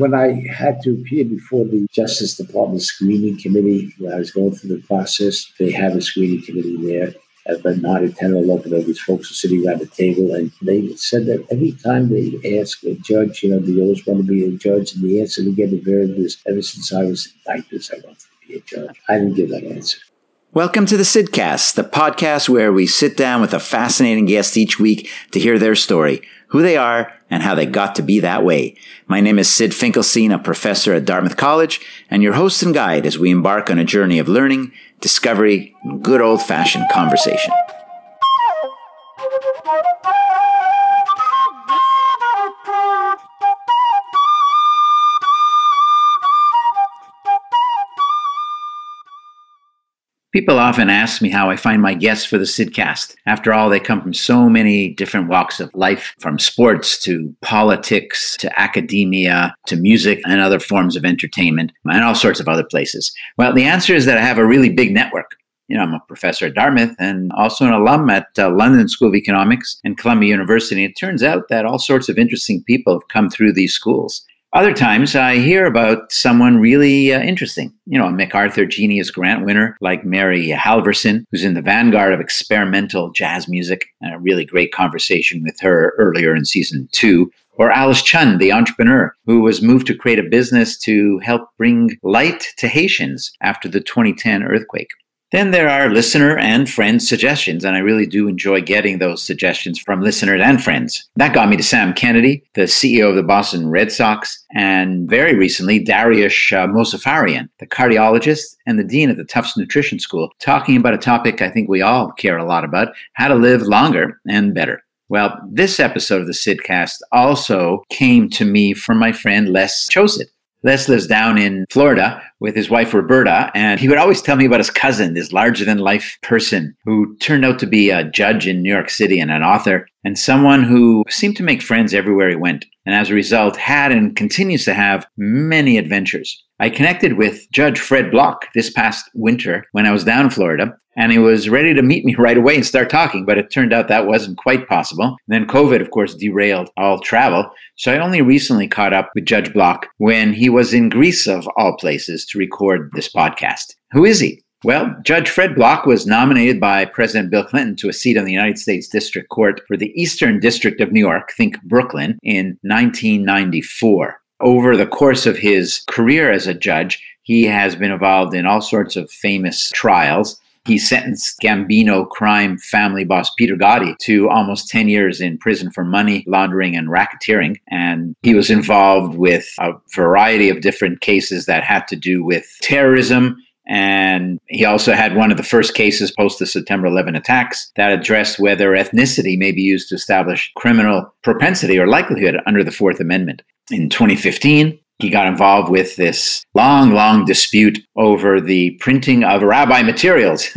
When I had to appear before the Justice Department screening committee, when I was going through the process, they have a screening committee there. But not at 10 or 11, all these folks are sitting around the table, and they said that every time they ask a judge, they always want to be a judge, and the answer they get invariably is, ever since I was indicted, I wanted to be a judge. I didn't give that answer. Welcome to the Sidcast, the podcast where we sit down with a fascinating guest each week to hear their story, who they are, and how they got to be that way. My name is Syd Finkelstein, a professor at Dartmouth College, and your host and guide as we embark on a journey of learning, discovery, and good old-fashioned conversation. People often ask me how I find my guests for the Sidcast. After all, they come from so many different walks of life, from sports to politics to academia to music and other forms of entertainment and all sorts of other places. Well, the answer is that I have a really big network. I'm a professor at Dartmouth and also an alum at London School of Economics and Columbia University. It turns out that all sorts of interesting people have come through these schools. Other times I hear about someone really interesting, a MacArthur Genius Grant winner like Mary Halvorson, who's in the vanguard of experimental jazz music, and a really great conversation with her earlier in season 2, or Alice Chun, the entrepreneur, who was moved to create a business to help bring light to Haitians after the 2010 earthquake. Then there are listener and friend suggestions, and I really do enjoy getting those suggestions from listeners and friends. That got me to Sam Kennedy, the CEO of the Boston Red Sox, and very recently, Darius Mosafarian, the cardiologist and the dean of the Tufts Nutrition School, talking about a topic I think we all care a lot about, how to live longer and better. Well, this episode of the Sidcast also came to me from my friend Les Choset. Les lives down in Florida with his wife, Roberta, and he would always tell me about his cousin, this larger-than-life person who turned out to be a judge in New York City and an author, and someone who seemed to make friends everywhere he went, and as a result had and continues to have many adventures. I connected with Judge Fred Block this past winter when I was down in Florida, and he was ready to meet me right away and start talking, but it turned out that wasn't quite possible. And then COVID, of course, derailed all travel, so I only recently caught up with Judge Block when he was in Greece, of all places, to record this podcast. Who is he? Well, Judge Fred Block was nominated by President Bill Clinton to a seat on the United States District Court for the Eastern District of New York, think Brooklyn, in 1994. Over the course of his career as a judge, he has been involved in all sorts of famous trials. He sentenced Gambino crime family boss Peter Gotti to almost 10 years in prison for money laundering and racketeering. And he was involved with a variety of different cases that had to do with terrorism. And he also had one of the first cases post the September 11 attacks that addressed whether ethnicity may be used to establish criminal propensity or likelihood under the Fourth Amendment. In 2015, he got involved with this long dispute over the printing of rabbi materials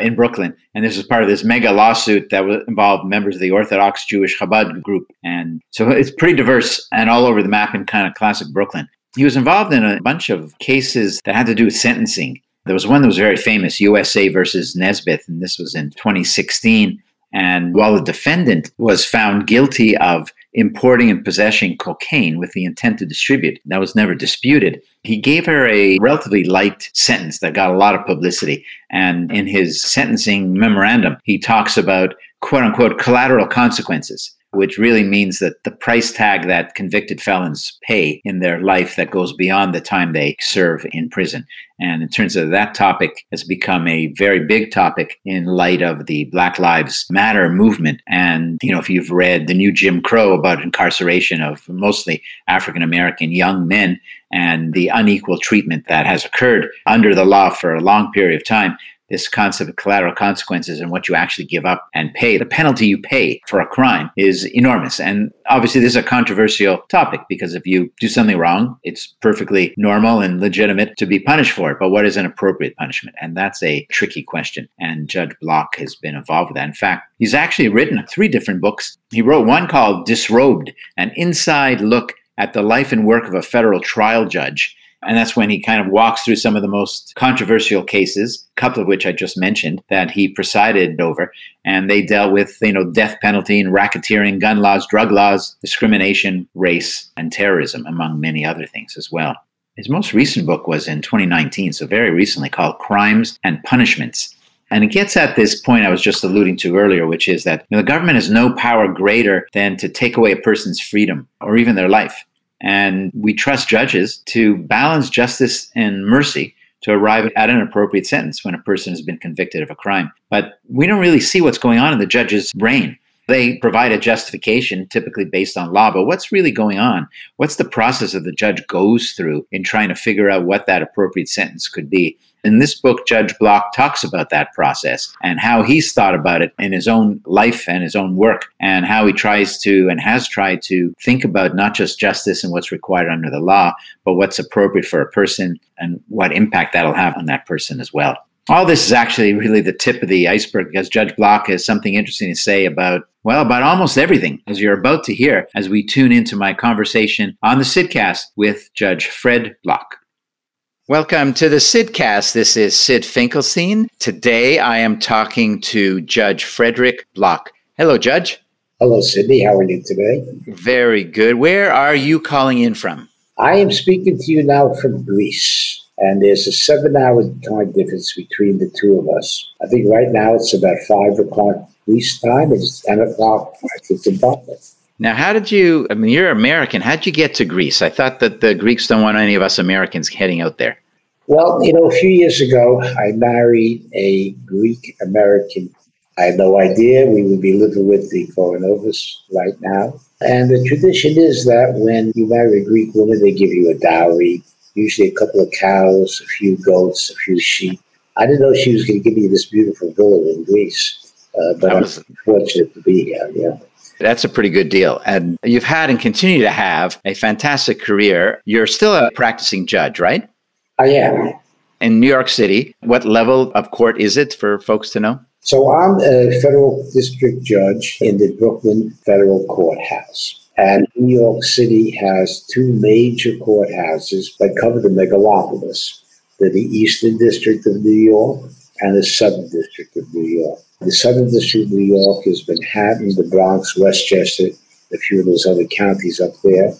in Brooklyn. And this was part of this mega lawsuit that involved members of the Orthodox Jewish Chabad group. And so it's pretty diverse and all over the map in kind of classic Brooklyn. He was involved in a bunch of cases that had to do with sentencing. There was one that was very famous, USA versus Nesbitt, and this was in 2016. And while the defendant was found guilty of importing and possessing cocaine with the intent to distribute, that was never disputed, he gave her a relatively light sentence that got a lot of publicity. And in his sentencing memorandum, he talks about, quote unquote, collateral consequences, which really means that the price tag that convicted felons pay in their life that goes beyond the time they serve in prison. And in terms of that topic, has become a very big topic in light of the Black Lives Matter movement. And, if you've read the New Jim Crow about incarceration of mostly African-American young men and the unequal treatment that has occurred under the law for a long period of time, this concept of collateral consequences and what you actually give up and pay, the penalty you pay for a crime is enormous. And obviously this is a controversial topic because if you do something wrong, it's perfectly normal and legitimate to be punished for it. But what is an appropriate punishment? And that's a tricky question. And Judge Block has been involved with that. In fact, he's actually written 3 different books. He wrote one called Disrobed, an inside look at the life and work of a federal trial judge. And that's when he kind of walks through some of the most controversial cases, a couple of which I just mentioned, that he presided over. And they dealt with, you know, death penalty and racketeering, gun laws, drug laws, discrimination, race, and terrorism, among many other things as well. His most recent book was in 2019, so very recently, called Crimes and Punishments. And it gets at this point I was just alluding to earlier, which is that, you know, the government has no power greater than to take away a person's freedom or even their life. And we trust judges to balance justice and mercy to arrive at an appropriate sentence when a person has been convicted of a crime. But we don't really see what's going on in the judge's brain. They provide a justification typically based on law, but what's really going on? What's the process that the judge goes through in trying to figure out what that appropriate sentence could be? In this book, Judge Block talks about that process and how he's thought about it in his own life and his own work, and how he tries to and has tried to think about not just justice and what's required under the law, but what's appropriate for a person and what impact that'll have on that person as well. All this is actually really the tip of the iceberg, because Judge Block has something interesting to say about, well, about almost everything, as you're about to hear as we tune into my conversation on the Sydcast with Judge Fred Block. Welcome to the Sydcast. This is Syd Finkelstein. Today I am talking to Judge Frederick Block. Hello, Judge. Hello, Sydney. How are you today? Very good. Where are you calling in from? I am speaking to you now from Greece. And there's a 7-hour time difference between the two of us. I think right now it's about 5 o'clock Greece time. It's 10 o'clock, I think, in Boston. Now, how did you, I mean, you're American. How did you get to Greece? I thought that the Greeks don't want any of us Americans heading out there. Well, you know, a few years ago, I married a Greek American. I had no idea. We would be living with the Coronovas right now. And the tradition is that when you marry a Greek woman, they give you a dowry. Usually a couple of cows, a few goats, a few sheep. I didn't know she was going to give me this beautiful villa in Greece, but I'm fortunate to be here, yeah. That's a pretty good deal. And you've had and continue to have a fantastic career. You're still a practicing judge, right? I am. In New York City, what level of court is it for folks to know? So I'm a federal district judge in the Brooklyn Federal Courthouse. And New York City has two major courthouses that cover the megalopolis. They're the Eastern District of New York and the Southern District of New York. The Southern District of New York is Manhattan, the Bronx, Westchester, a few of those other counties up there.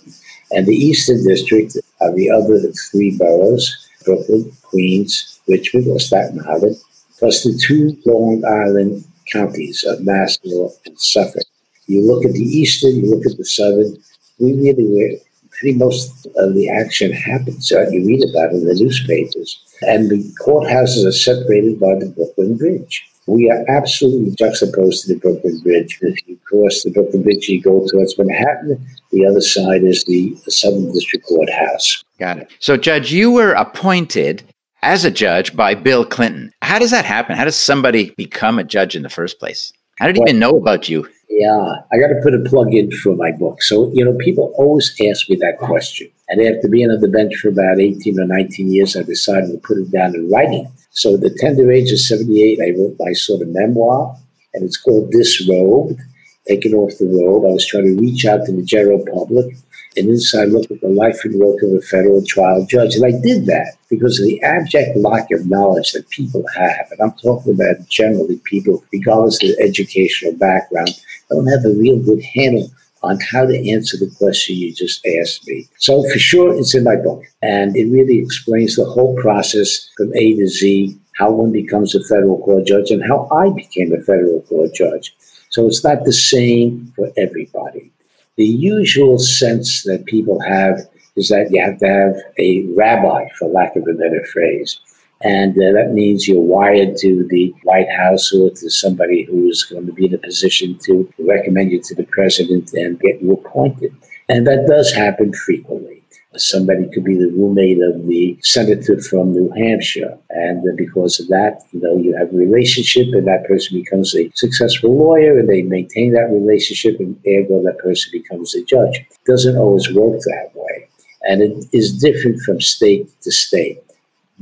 And the Eastern District are the other three boroughs, Brooklyn, Queens, Richmond, or Staten Island, plus the two Long Island counties of Nassau and Suffolk. You look at the Eastern, you look at the Southern, we really were pretty most of the action happens. You read about it in the newspapers. And the courthouses are separated by the Brooklyn Bridge. We are absolutely juxtaposed to the Brooklyn Bridge. If you cross the Brooklyn Bridge, you go towards Manhattan. The other side is the Southern District Courthouse. Got it. So, Judge, you were appointed as a judge by Bill Clinton. How does that happen? How does somebody become a judge in the first place? How did he even know about you? Yeah, I got to put a plug in for my book. So, you know, people always ask me that question. And after being on the bench for about 18 or 19 years, I decided to put it down in writing. So at the tender age of 78, I wrote my sort of memoir, and it's called Disrobed, Taken Off the Robe. I was trying to reach out to the general public, and inside look at the life and work of a federal trial judge. And I did that because of the abject lack of knowledge that people have. And I'm talking about generally people, regardless of their educational background, don't have a real good handle on how to answer the question you just asked me. So for sure, it's in my book. And it really explains the whole process from A to Z, how one becomes a federal court judge and how I became a federal court judge. So it's not the same for everybody. The usual sense that people have is that you have to have a rabbi, for lack of a better phrase. And that means you're wired to the White House or to somebody who is going to be in a position to recommend you to the president and get you appointed. And that does happen frequently. Somebody could be the roommate of the senator from New Hampshire. And because of that, you know, you have a relationship and that person becomes a successful lawyer and they maintain that relationship and ergo that person becomes a judge. It doesn't always work that way. And it is different from state to state.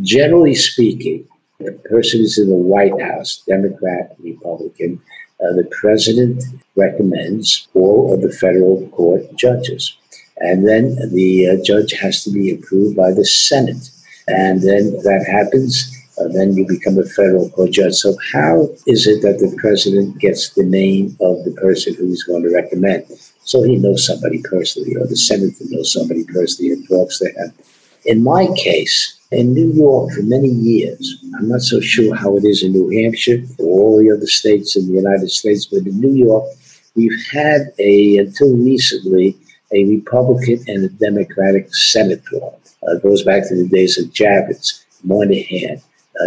Generally speaking, the person who's in the White House, Democrat, Republican, the president recommends all of the federal court judges. And then the judge has to be approved by the Senate. And then that happens, then you become a federal court judge. So how is it that the president gets the name of the person who's going to recommend? So he knows somebody personally, or the senator knows somebody personally and talks to him. In my case, in New York for many years, I'm not so sure how it is in New Hampshire or all the other states in the United States, but in New York, we've had until recently, a Republican and a Democratic senator. It goes back to the days of Javits, Moynihan,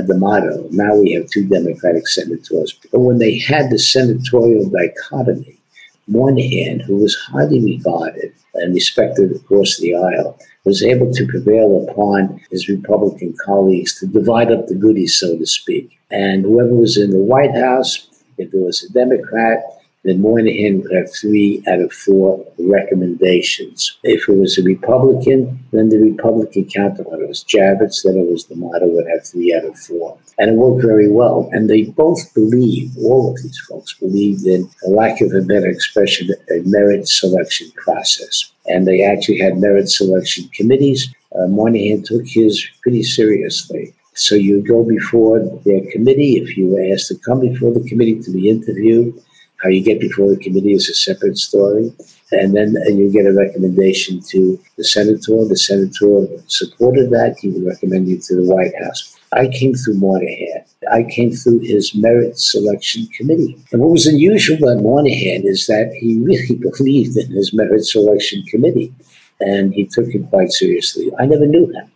D'Amato. Now we have two Democratic senators. But when they had the senatorial dichotomy, Moynihan, who was highly regarded and respected across the aisle, was able to prevail upon his Republican colleagues to divide up the goodies, so to speak. And whoever was in the White House, if there was a Democrat, then Moynihan would have 3 out of 4 recommendations. If it was a Republican, then the Republican counterpart, it was Javits, then it was D'Amato, would have 3 out of 4. And it worked very well. And they both believed, all of these folks believed in, for lack of a better expression, a merit selection process. And they actually had merit selection committees. Moynihan took his pretty seriously. So you go before their committee, if you were asked to come before the committee to be interviewed. How you get before the committee is a separate story. And then you get a recommendation to the senator. The senator supported that. He would recommend you to the White House. I came through Moynihan. I came through his Merit Selection Committee. And what was unusual about Moynihan is that he really believed in his Merit Selection Committee. And he took it quite seriously. I never knew him.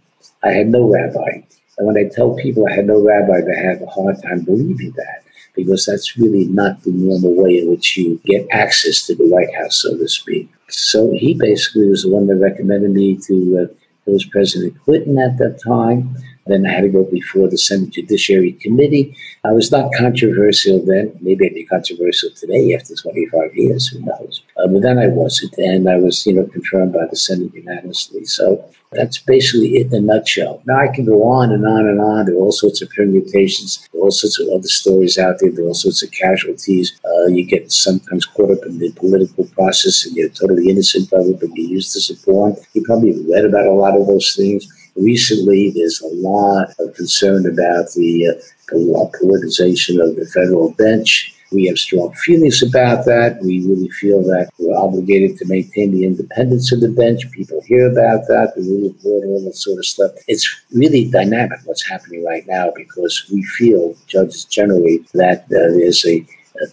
I had no rabbi. And when I tell people I had no rabbi, they have a hard time believing that, because that's really not the normal way in which you get access to the White House, so to speak. So he basically was the one that recommended me to, it was President Clinton at that time. Then I had to go before the Senate Judiciary Committee. I was not controversial then. Maybe I'd be controversial today after 25 years, who knows. But then I wasn't, and I was, confirmed by the Senate unanimously. So that's basically it in a nutshell. Now I can go on and on and on. There are all sorts of permutations. There are all sorts of other stories out there. There are all sorts of casualties. You get sometimes caught up in the political process, and you're totally innocent of it, but you're used as a pawn. You probably read about a lot of those things. Recently, there's a lot of concern about the politicization of the federal bench. We have strong feelings about that. We really feel that we're obligated to maintain the independence of the bench. People hear about that, the rule of law, all that sort of stuff. It's really dynamic what's happening right now, because we feel, judges generally, that there's a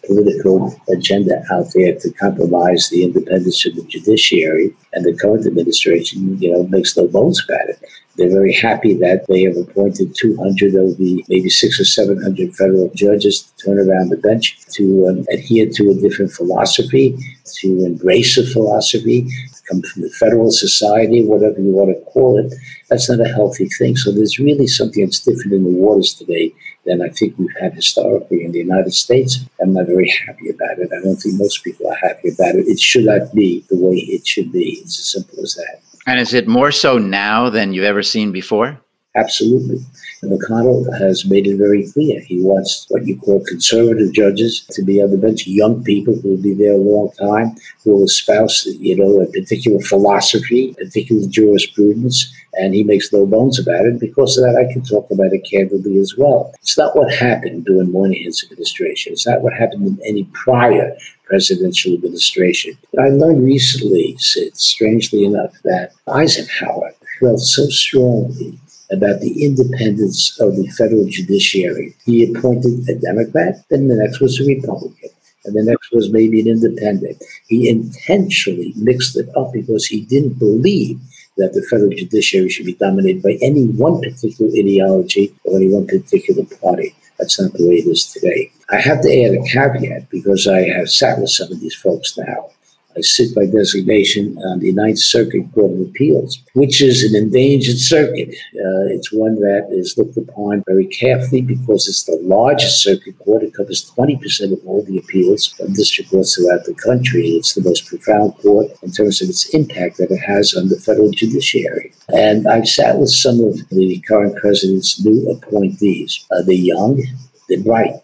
political agenda out there to compromise the independence of the judiciary, and the current administration, makes no bones about it. They're very happy that they have appointed 200 of the maybe 600 or 700 federal judges to turn around the bench, to adhere to a different philosophy, to embrace a philosophy, to come from the federal society, whatever you want to call it. That's not a healthy thing. So there's really something that's different in the waters today than I think we've had historically in the United States. I'm not very happy about it. I don't think most people are happy about it. It should not be the way it should be. It's as simple as that. And is it more so now than you've ever seen before? Absolutely. And McConnell has made it very clear. He wants what you call conservative judges to be on the bench, young people who will be there a long time, who will espouse, a particular philosophy, particular jurisprudence, and he makes no bones about it. Because of that, I can talk about it candidly as well. It's not what happened during Moynihan's administration. It's not what happened in any prior presidential administration. I learned recently, Sid, strangely enough, that Eisenhower felt so strongly about the independence of the federal judiciary. He appointed a Democrat, then the next was a Republican, and the next was maybe an independent. He intentionally mixed it up because he didn't believe that the federal judiciary should be dominated by any one particular ideology or any one particular party. That's not the way it is today. I have to add a caveat, because I have sat with some of these folks now. I sit by designation on the Ninth Circuit Court of Appeals, which is an endangered circuit. It's one that is looked upon very carefully because it's the largest circuit court. It covers 20% of all the appeals from district courts throughout the country. It's the most profound court in terms of its impact that it has on the federal judiciary. And I've sat with some of the current president's new appointees. They're young, they're bright,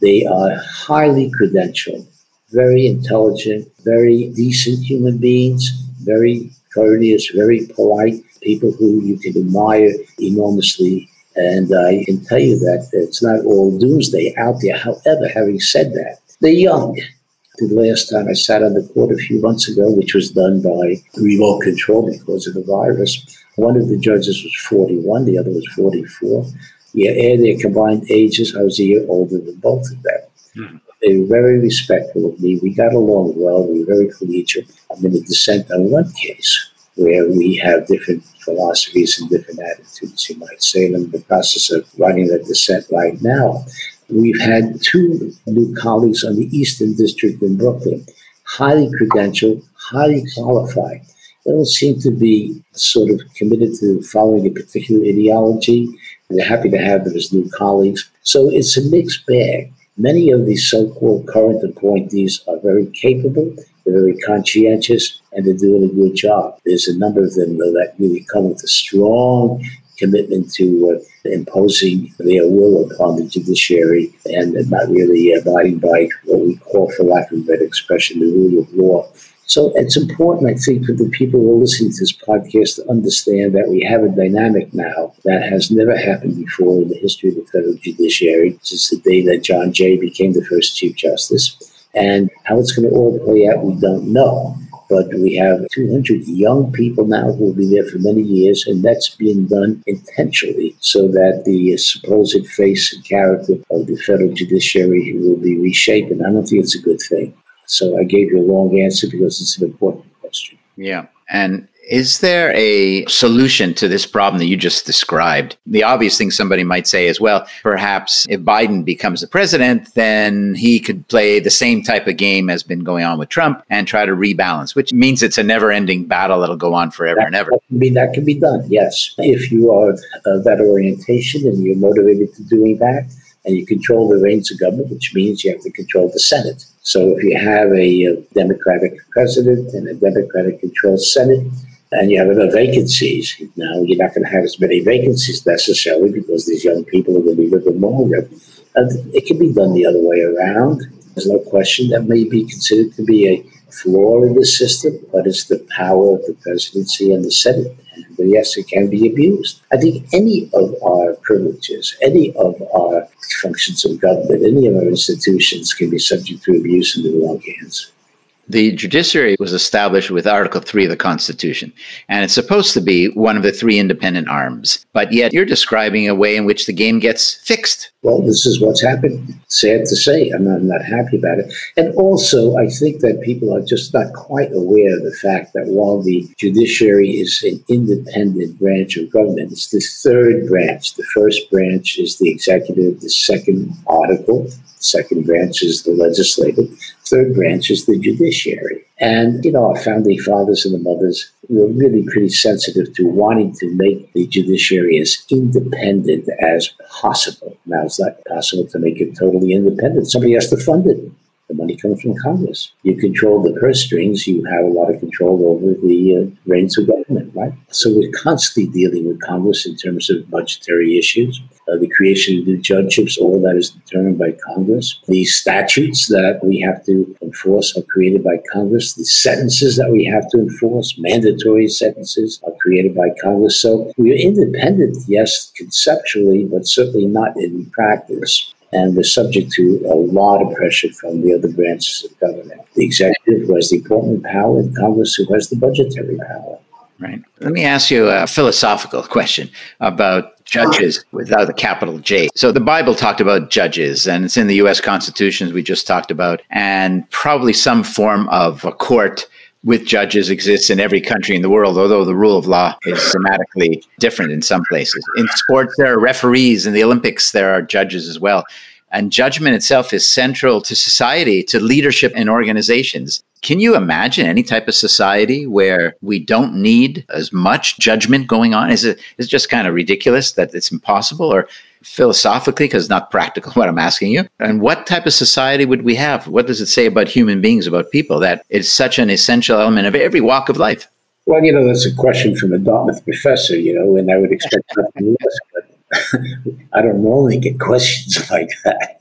they are highly credentialed, very intelligent, very decent human beings, very courteous, very polite, people who you can admire enormously. And I can tell you that it's not all doomsday out there. However, having said that, they're young. The last time I sat on the court a few months ago, which was done by remote control because of the virus, one of the judges was 41, the other was 44. Yeah, at their combined ages, I was a year older than both of them. Mm-hmm. They were very respectful of me. We got along well. We were very collegial. I'm in a dissent on one case where we have different philosophies and different attitudes, you might say. And I'm in the process of writing that dissent right now. We've had two new colleagues on the Eastern District in Brooklyn, highly credentialed, highly qualified. They don't seem to be sort of committed to following a particular ideology. They're happy to have them as new colleagues. So it's a mixed bag. Many of these so-called current appointees are very capable, they're very conscientious, and they're doing a good job. There's a number of them, though, that really come with a strong commitment to imposing their will upon the judiciary and not really abiding by what we call, for lack of a better expression, the rule of law. So it's important, I think, for the people who are listening to this podcast to understand that we have a dynamic now that has never happened before in the history of the federal judiciary since the day that John Jay became the first Chief Justice. And how it's going to all play out, we don't know. But we have 200 young people now who will be there for many years, and that's being done intentionally so that the supposed face and character of the federal judiciary will be reshaped. And I don't think it's a good thing. So I gave you a long answer because it's an important question. Yeah. And is there a solution to this problem that you just described? The obvious thing somebody might say is, well, perhaps if Biden becomes the president, then he could play the same type of game as been going on with Trump and try to rebalance, which means it's a never-ending battle that'll go on forever and ever. That can be done, yes. If you are of that orientation and you're motivated to doing that, and you control the reins of government, which means you have to control the Senate. So if you have a Democratic president and a Democratic-controlled Senate, and you have enough vacancies. Now, you're not going to have as many vacancies necessarily because these young people are going to be living longer. And it can be done the other way around. There's no question that may be considered to be a flaw in the system, but it's the power of the presidency and the Senate. And yes, it can be abused. I think any of our privileges, any of our functions of government, any of our institutions can be subject to abuse in the wrong hands. The judiciary was established with Article 3 of the Constitution, and it's supposed to be one of the three independent arms. But yet you're describing a way in which the game gets fixed. Well, this is what's happened. Sad to say, I'm not happy about it. And also, I think that people are just not quite aware of the fact that while the judiciary is an independent branch of government, it's the third branch. The first branch is the executive, the second branch is the legislative, third branch is the judiciary. And, you know, our founding fathers and the mothers were really pretty sensitive to wanting to make the judiciary as independent as possible. Now, it's not possible to make it totally independent. Somebody has to fund it. The money comes from Congress. You control the purse strings. You have a lot of control over the reins of government, right? So we're constantly dealing with Congress in terms of budgetary issues. The creation of new judgeships, all that is determined by Congress. The statutes that we have to enforce are created by Congress. The sentences that we have to enforce, mandatory sentences, are created by Congress. So we are independent, yes, conceptually, but certainly not in practice. And we're subject to a lot of pressure from the other branches of government. The executive, who has the appointment power, and Congress, who has the budgetary power. Right. Let me ask you a philosophical question about judges without a capital J. So the Bible talked about judges, and it's in the U.S. Constitution we just talked about, and probably some form of a court with judges exists in every country in the world, although the rule of law is dramatically different in some places. In sports, there are referees. In the Olympics, there are judges as well. And judgment itself is central to society, to leadership and organizations. Can you imagine any type of society where we don't need as much judgment going on? Is it just kind of ridiculous that it's impossible, or philosophically, because it's not practical what I'm asking you? And what type of society would we have? What does it say about human beings, about people, that it's such an essential element of every walk of life? Well, you know, that's a question from a Dartmouth professor, you know, and I would expect nothing less. But I don't normally get questions like that.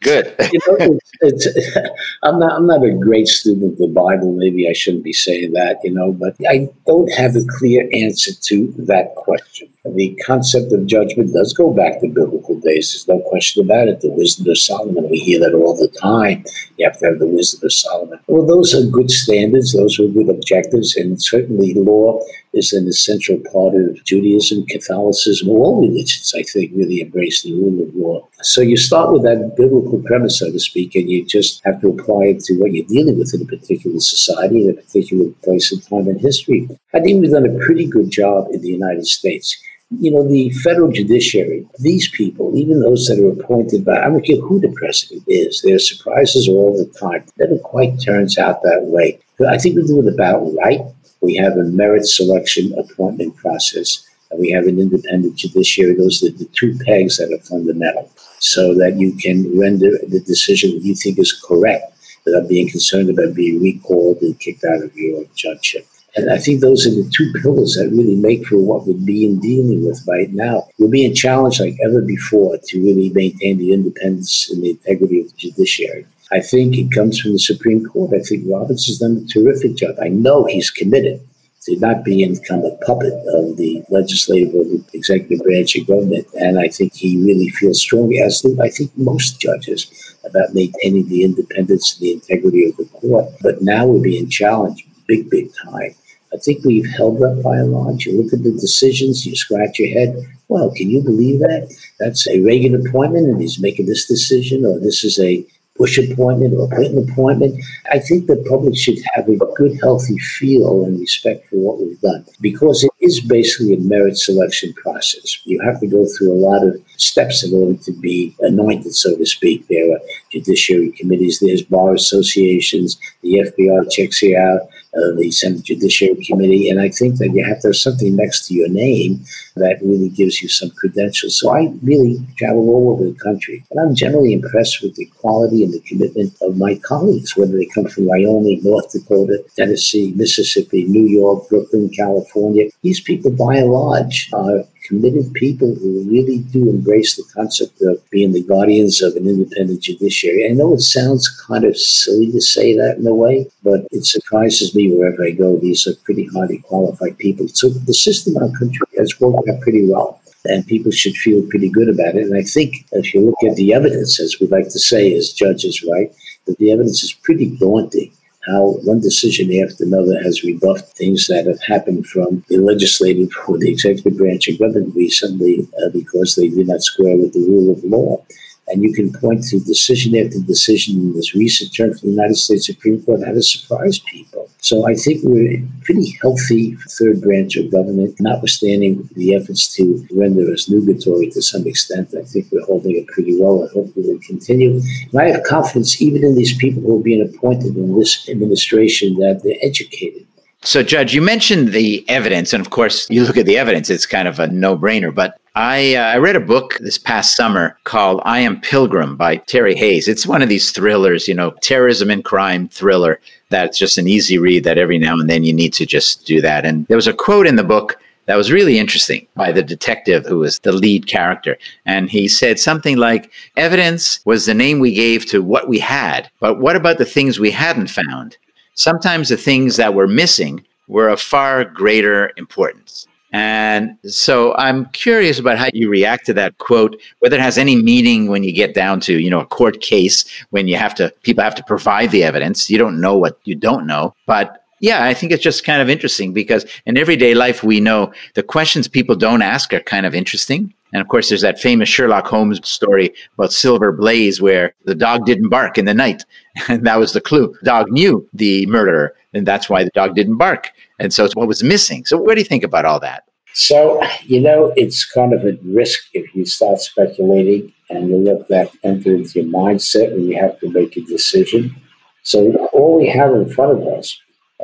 Good. You know, I'm not a great student of the Bible. Maybe I shouldn't be saying that, you know, but I don't have a clear answer to that question. The concept of judgment does go back to biblical days. There's no question about it. The wisdom of Solomon, we hear that all the time. You have to have the wisdom of Solomon. Well, those are good standards. Those are good objectives. And certainly law is an essential part of Judaism, Catholicism, all religions, I think, really embrace the rule of law. So you start with that biblical premise, so to speak, and you just have to apply it to what you're dealing with in a particular society, in a particular place and time in history. I think we've done a pretty good job in the United States. You know, the federal judiciary, these people, even those that are appointed by, I don't care who the president is, there are surprises all the time. It never quite turns out that way. But I think we're doing about right. We have a merit selection appointment process, and we have an independent judiciary. Those are the two pegs that are fundamental, so that you can render the decision that you think is correct without being concerned about being recalled and kicked out of your judgeship. And I think those are the two pillars that really make for what we're dealing with right now. We're being challenged like ever before to really maintain the independence and the integrity of the judiciary. I think it comes from the Supreme Court. I think Roberts has done a terrific job. I know he's committed to not being kind of a puppet of the legislative or the executive branch of government. And I think he really feels strongly, as do I think most judges, about maintaining the independence and the integrity of the court. But now we're being challenged big, big time. I think we've held up by and large. You look at the decisions, you scratch your head. Well, can you believe that? That's a Reagan appointment and he's making this decision, or this is a Bush appointment or Clinton appointment. I think the public should have a good, healthy feel and respect for what we've done, because it is basically a merit selection process. You have to go through a lot of steps in order to be anointed, so to speak. There are judiciary committees, there's bar associations, the FBI checks you out, the Senate Judiciary Committee, and I think that you have to have something next to your name that really gives you some credentials. So I really travel all over the country, and I'm generally impressed with the quality and the commitment of my colleagues, whether they come from Wyoming, North Dakota, Tennessee, Mississippi, New York, Brooklyn, California. These people, by and large, are committed people who really do embrace the concept of being the guardians of an independent judiciary. I know it sounds kind of silly to say that in a way, but it surprises me wherever I go. These are pretty highly qualified people. So the system in our country has worked out pretty well, and people should feel pretty good about it. And I think if you look at the evidence, as we like to say as judges, right, that the evidence is pretty daunting. How one decision after another has rebuffed things that have happened from the legislative or the executive branch of government recently because they did not square with the rule of law. And you can point to decision after decision in this recent term from the United States Supreme Court how to surprise people. So I think we're a pretty healthy third branch of government, notwithstanding the efforts to render us nugatory to some extent. I think we're holding it pretty well, and hopefully we'll continue. And I have confidence even in these people who are being appointed in this administration that they're educated. So, Judge, you mentioned the evidence, and of course, you look at the evidence, it's kind of a no-brainer, but I read a book this past summer called I Am Pilgrim by Terry Hayes. It's one of these thrillers, you know, terrorism and crime thriller that's just an easy read that every now and then you need to just do that. And there was a quote in the book that was really interesting by the detective who was the lead character. And he said something like, evidence was the name we gave to what we had, but what about the things we hadn't found? Sometimes the things that were missing were of far greater importance. And so I'm curious about how you react to that quote, whether it has any meaning when you get down to, you know, a court case, when you have to, people have to provide the evidence. You don't know what you don't know. But yeah, I think it's just kind of interesting because in everyday life, we know the questions people don't ask are kind of interesting. And of course, there's that famous Sherlock Holmes story about Silver Blaze where the dog didn't bark in the night. And that was the clue. The dog knew the murderer, and that's why the dog didn't bark. And so it's what was missing. So what do you think about all that? So, you know, it's kind of a risk if you start speculating and you let that enter into your mindset when you have to make a decision. So all we have in front of us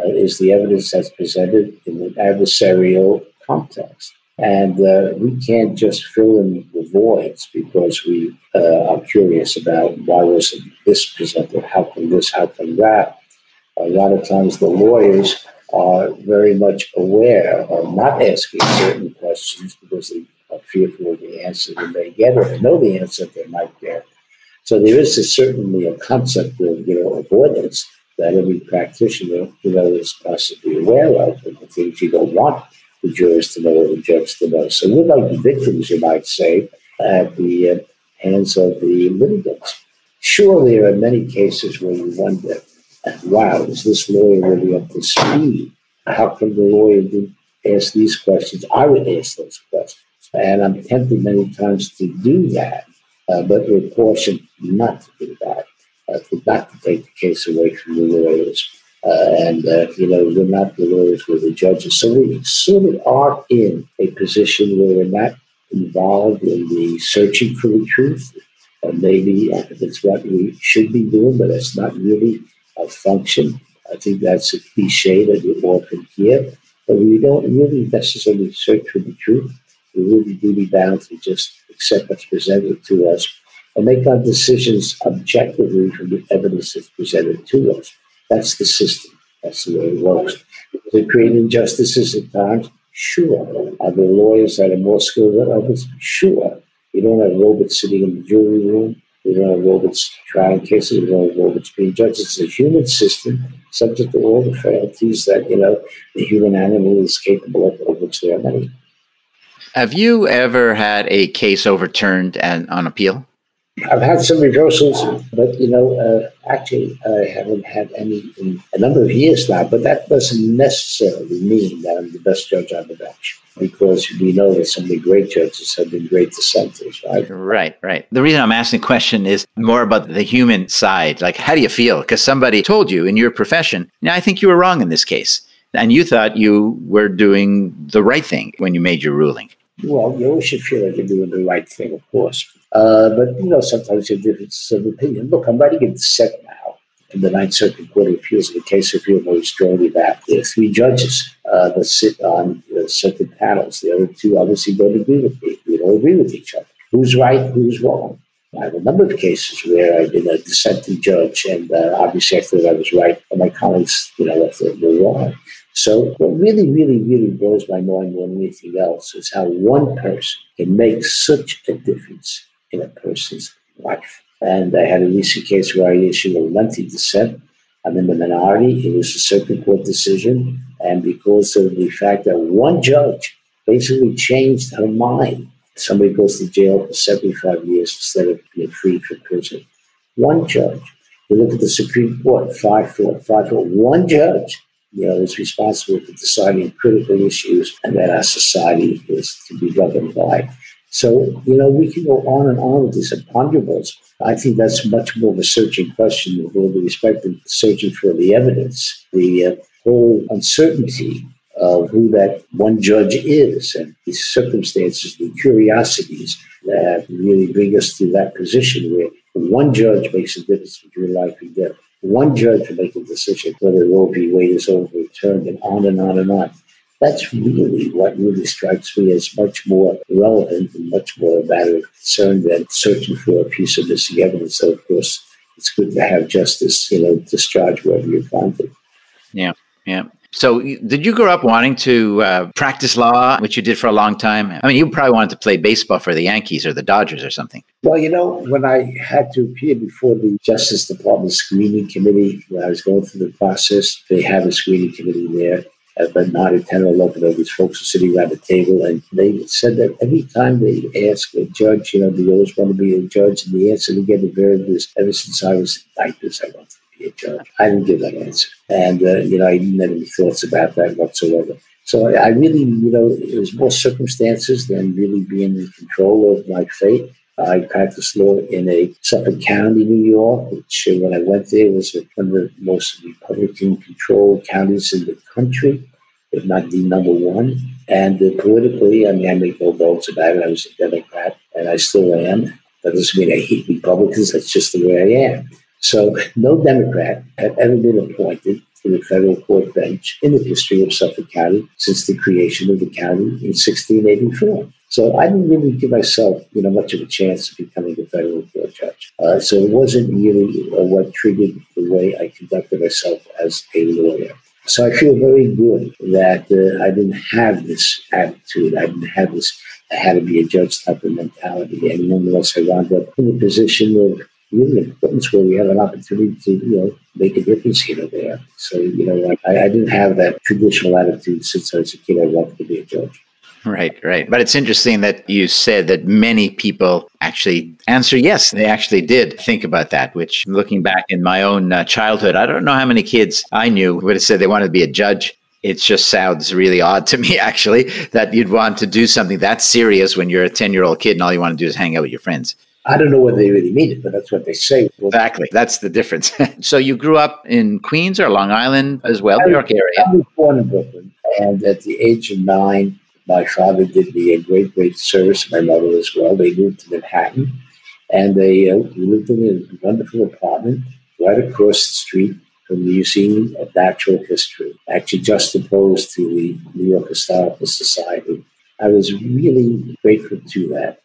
is the evidence that's presented in an adversarial context. And we can't just fill in the voids because we are curious about why wasn't this presented, how come this, how come that. A lot of times the lawyers are very much aware of not asking certain questions because they are fearful of the answer that they get, or they know the answer that they might get. So there is certainly a concept of, avoidance that every practitioner, is possibly aware of, and the things you don't want the jurors to know or the judge to know. So we're like the victims, you might say, at the hands of the litigants. Sure, there are many cases where you wonder, wow, is this lawyer really up to speed? How come the lawyer didn't ask these questions? I would ask those questions. And I'm tempted many times to do that, but we're cautioned not to do that, not to take the case away from the lawyers. We're not the lawyers, we're the judges. So we sort of are in a position where we're not involved in the searching for the truth. Maybe that's what we should be doing, but that's not really a function. I think that's a cliche that we often hear, but we don't really necessarily search for the truth. We really do be bound to just accept what's presented to us and make our decisions objectively from the evidence that's presented to us. That's the system. That's the way it works. Does it create injustices at times? Sure. Are there lawyers that are more skilled than others? Sure. You don't have robots sitting in the jury room. You don't have robots trying cases. You don't have robots being judges. It's a human system subject to all the frailties that, the human animal is capable of which there are many. Have you ever had a case overturned and on appeal? I've had some reversals, but, actually I haven't had any in a number of years now, but that doesn't necessarily mean that I'm the best judge on the bench, because we know that some of the great judges have been great dissenters, right? Right, right. The reason I'm asking the question is more about the human side. Like, how do you feel? Because somebody told you in your profession, I think you were wrong in this case, and you thought you were doing the right thing when you made your ruling. Well, you always should feel like you're doing the right thing, of course. But, sometimes you have differences of opinion. Look, I'm writing a dissent now in the Ninth Circuit Court of Appeals in the case of Real Motor Strongly back. There are three judges that sit on certain panels. The other two obviously don't agree with me. We don't agree with each other. Who's right? Who's wrong? I have a number of cases where I've been a dissenting judge, and obviously I thought I was right, and my colleagues, I thought were wrong. So what really, really, really blows my mind more than anything else is how one person can make such a difference in a person's life. And I had a recent case where I issued a lengthy dissent. I'm in the minority. It was a circuit court decision. And because of the fact that one judge basically changed her mind, somebody goes to jail for 75 years instead of being freed from prison. One judge. You look at the Supreme Court, 5-4. One judge. Is responsible for deciding critical issues and that our society is to be governed by. So, we can go on and on with these imponderables. I think that's much more of a searching question with all the respect of searching for the evidence, the whole uncertainty of who that one judge is and the circumstances, the curiosities that really bring us to that position where one judge makes a difference between life and death. One judge will make a decision whether Roe v. Wade is overturned, and on and on and on. That's really what really strikes me as much more relevant and much more a matter of concern than searching for a piece of missing evidence. So, of course, it's good to have justice, discharge wherever you find it. Yeah, yeah. So did you grow up wanting to practice law, which you did for a long time? I mean, you probably wanted to play baseball for the Yankees or the Dodgers or something. Well, when I had to appear before the Justice Department screening committee, when I was going through the process, they have a screening committee there, but 9 or 10 or 11 of these folks were sitting around the table, and they said that every time they ask a judge, do you always want to be a judge? And the answer they gave is, ever since I was in diapers, I wanted a judge. I didn't give that answer. And, I didn't have any thoughts about that whatsoever. So I really, it was more circumstances than really being in control of my fate. I practiced law in a Suffolk County, New York, which when I went there was one of the most Republican-controlled counties in the country, if not the number one. And politically, I make no bones about it. I was a Democrat, and I still am. That doesn't mean I hate Republicans. That's just the way I am. So no Democrat had ever been appointed to the federal court bench in the history of Suffolk County since the creation of the county in 1684. So I didn't really give myself, much of a chance of becoming a federal court judge. So it wasn't really what triggered the way I conducted myself as a lawyer. So I feel very good that I didn't have this attitude. I didn't have this, I had to be a judge type of mentality. And nonetheless, I wound up in a position of really importance where we have an opportunity to, make a difference here or there. So, I didn't have that traditional attitude since I was a kid. I wanted to be a judge. Right. But it's interesting that you said that many people actually answer yes. They actually did think about that, which looking back in my own childhood, I don't know how many kids I knew would have said they wanted to be a judge. It just sounds really odd to me, actually, that you'd want to do something that serious when you're a 10-year-old kid and all you want to do is hang out with your friends. I don't know whether they really mean it, but that's what they say. Exactly. That's the difference. So you grew up in Queens or Long Island as well, New York area? I was born in Brooklyn. And at the age of 9, my father did me a great, great service, my mother as well. They moved to Manhattan, and they lived in a wonderful apartment right across the street from the Museum of Natural History, actually just opposed to the New York Historical Society. I was really grateful to that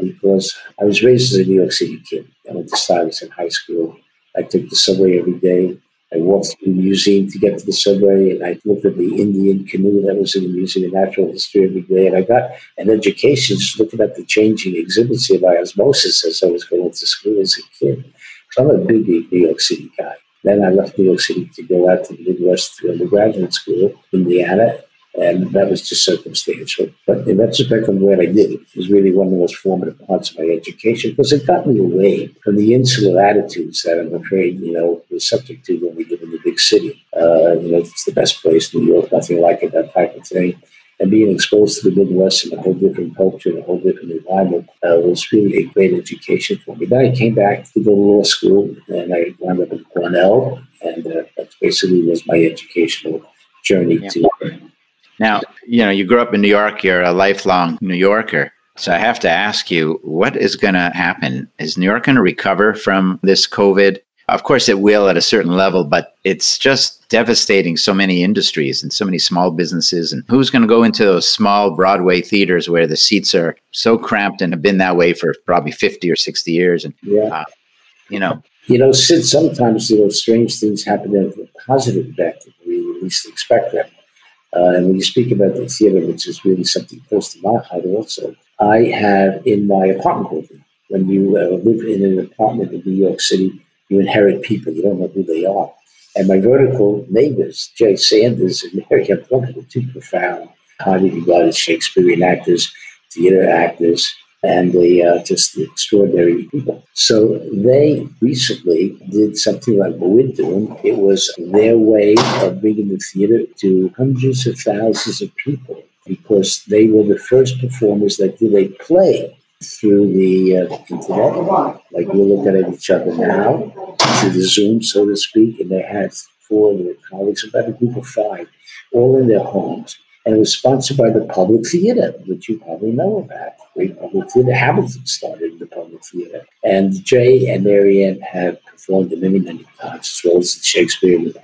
because I was raised as a New York City kid. I went to Stuyvesant High School. I took the subway every day. I walked through the museum to get to the subway, and I looked at the Indian canoe that was in the Museum of Natural History every day. And I got an education just looking at the changing exhibits here by osmosis as I was going to school as a kid. So I'm a big New York City guy. Then I left New York City to go out to the Midwest to undergraduate school, Indiana, and that was just circumstantial. But in retrospect, I'm glad I did it. It was really one of the most formative parts of my education because it got me away from the insular attitudes that I'm afraid, we're subject to when we live in the big city. It's the best place, New York, nothing like it, that type of thing. And being exposed to the Midwest and a whole different culture and a whole different environment was really a great education for me. Then I came back to go to law school, and I wound up in Cornell, and that basically was my educational journey to. Now, you grew up in New York, you're a lifelong New Yorker. So I have to ask you, what is going to happen? Is New York going to recover from this COVID? Of course it will at a certain level, but it's just devastating so many industries and so many small businesses. And who's going to go into those small Broadway theaters where the seats are so cramped and have been that way for probably 50 or 60 years? And, Sid, sometimes, strange things happen in a positive effect. We least expect them. And when you speak about the theater, which is really something close to my heart also, I have in my apartment building, when you live in an apartment in New York City, you inherit people. You don't know who they are. And my vertical neighbors, Jay Sanders and Mary Halvorson, were two profound, highly regarded Shakespearean actors, theater actors, and they are just extraordinary people. So they recently did something like what we're doing. It was their way of bringing the theater to hundreds of thousands of people because they were the first performers that did a play through the internet. Like we look at each other now through the Zoom, so to speak, and they had 4 of their colleagues, about a group of 5, all in their homes. And it was sponsored by the Public Theater, which you probably know about. Great Public Theater. Hamilton started in the Public Theater. And Jay and Marianne have performed it many, many times, as well as Shakespeare and the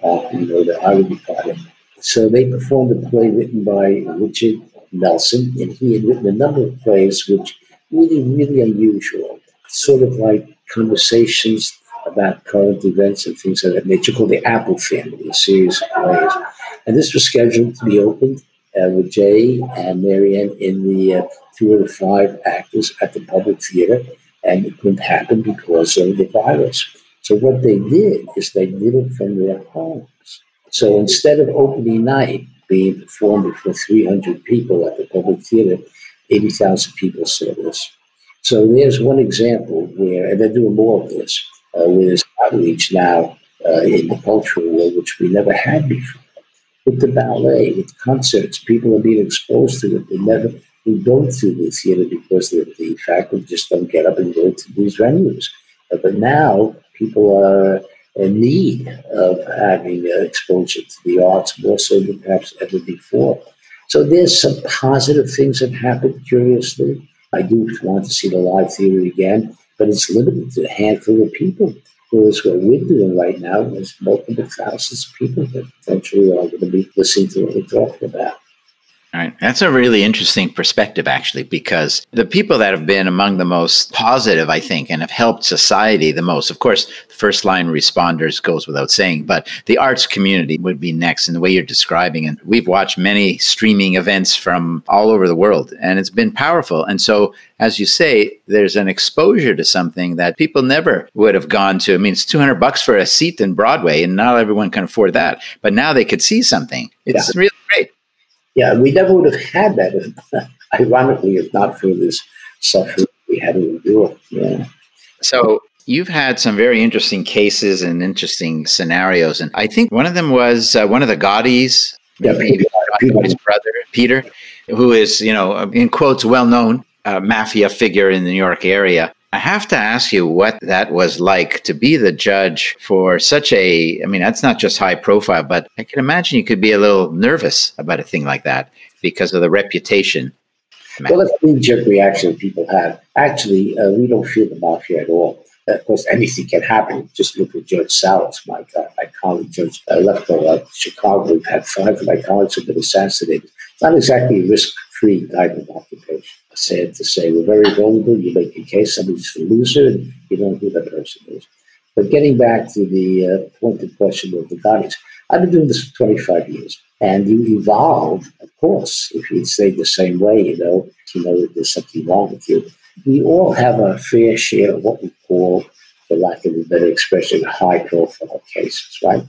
Hollywood Theater. So they performed a play written by Richard Nelson, and he had written a number of plays which were really, really unusual, sort of like conversations about current events and things of that nature, called The Apple Family, a series of plays. And this was scheduled to be opened with Jay and Marianne in the 2 of the 5 actors at the Public Theater, and it couldn't happen because of the virus. So what they did is they did it from their homes. So instead of opening night being performed for 300 people at the Public Theater, 80,000 people saw this. So there's one example where, and they're doing more of this, where there's outreach now in the cultural world, which we never had before. With the ballet, with concerts, people are being exposed to it. They go to the theater because the faculty just don't get up and go to these venues. But now people are in need of having exposure to the arts more so than perhaps ever before. So there's some positive things that happened, curiously. I do want to see the live theater again, but it's limited to a handful of people. Whereas what we're doing right now is multiple thousands of people that potentially are going to be listening to what we're talking about. All right. That's a really interesting perspective, actually, because the people that have been among the most positive, I think, and have helped society the most, of course, the first line responders goes without saying, but the arts community would be next in the way you're describing. And we've watched many streaming events from all over the world, and it's been powerful. And so, as you say, there's an exposure to something that people never would have gone to. I mean, it's $200 for a seat in Broadway, and not everyone can afford that. But now they could see something. It's really great. Yeah, we never would have had that, ironically, if not for this suffering we had in Europe. Yeah. So you've had some very interesting cases and interesting scenarios. And I think one of them was one of the Gaudis, his brother, Peter, who is, you know, in quotes, well-known mafia figure in the New York area. I have to ask you what that was like to be the judge for such I mean, that's not just high profile, but I can imagine you could be a little nervous about a thing like that because of the reputation. Well, that's the knee-jerk reaction people have. Actually, we don't fear the mafia at all. Of course, anything can happen. Just look at Judge Salas, my colleague, Judge Lefkoe out of Chicago. We've had 5 of my colleagues have been assassinated. It's not exactly a risk-free type of occupation. Sad to say, we're very vulnerable. You make a case, somebody's a loser, and you don't know who that person is. But getting back to the pointed question of the Gaudis, I've been doing this for 25 years, and you evolve, of course. If you stay the same way, you know that there's something wrong with you. We all have a fair share of what we call, for lack of a better expression, high-profile cases, right?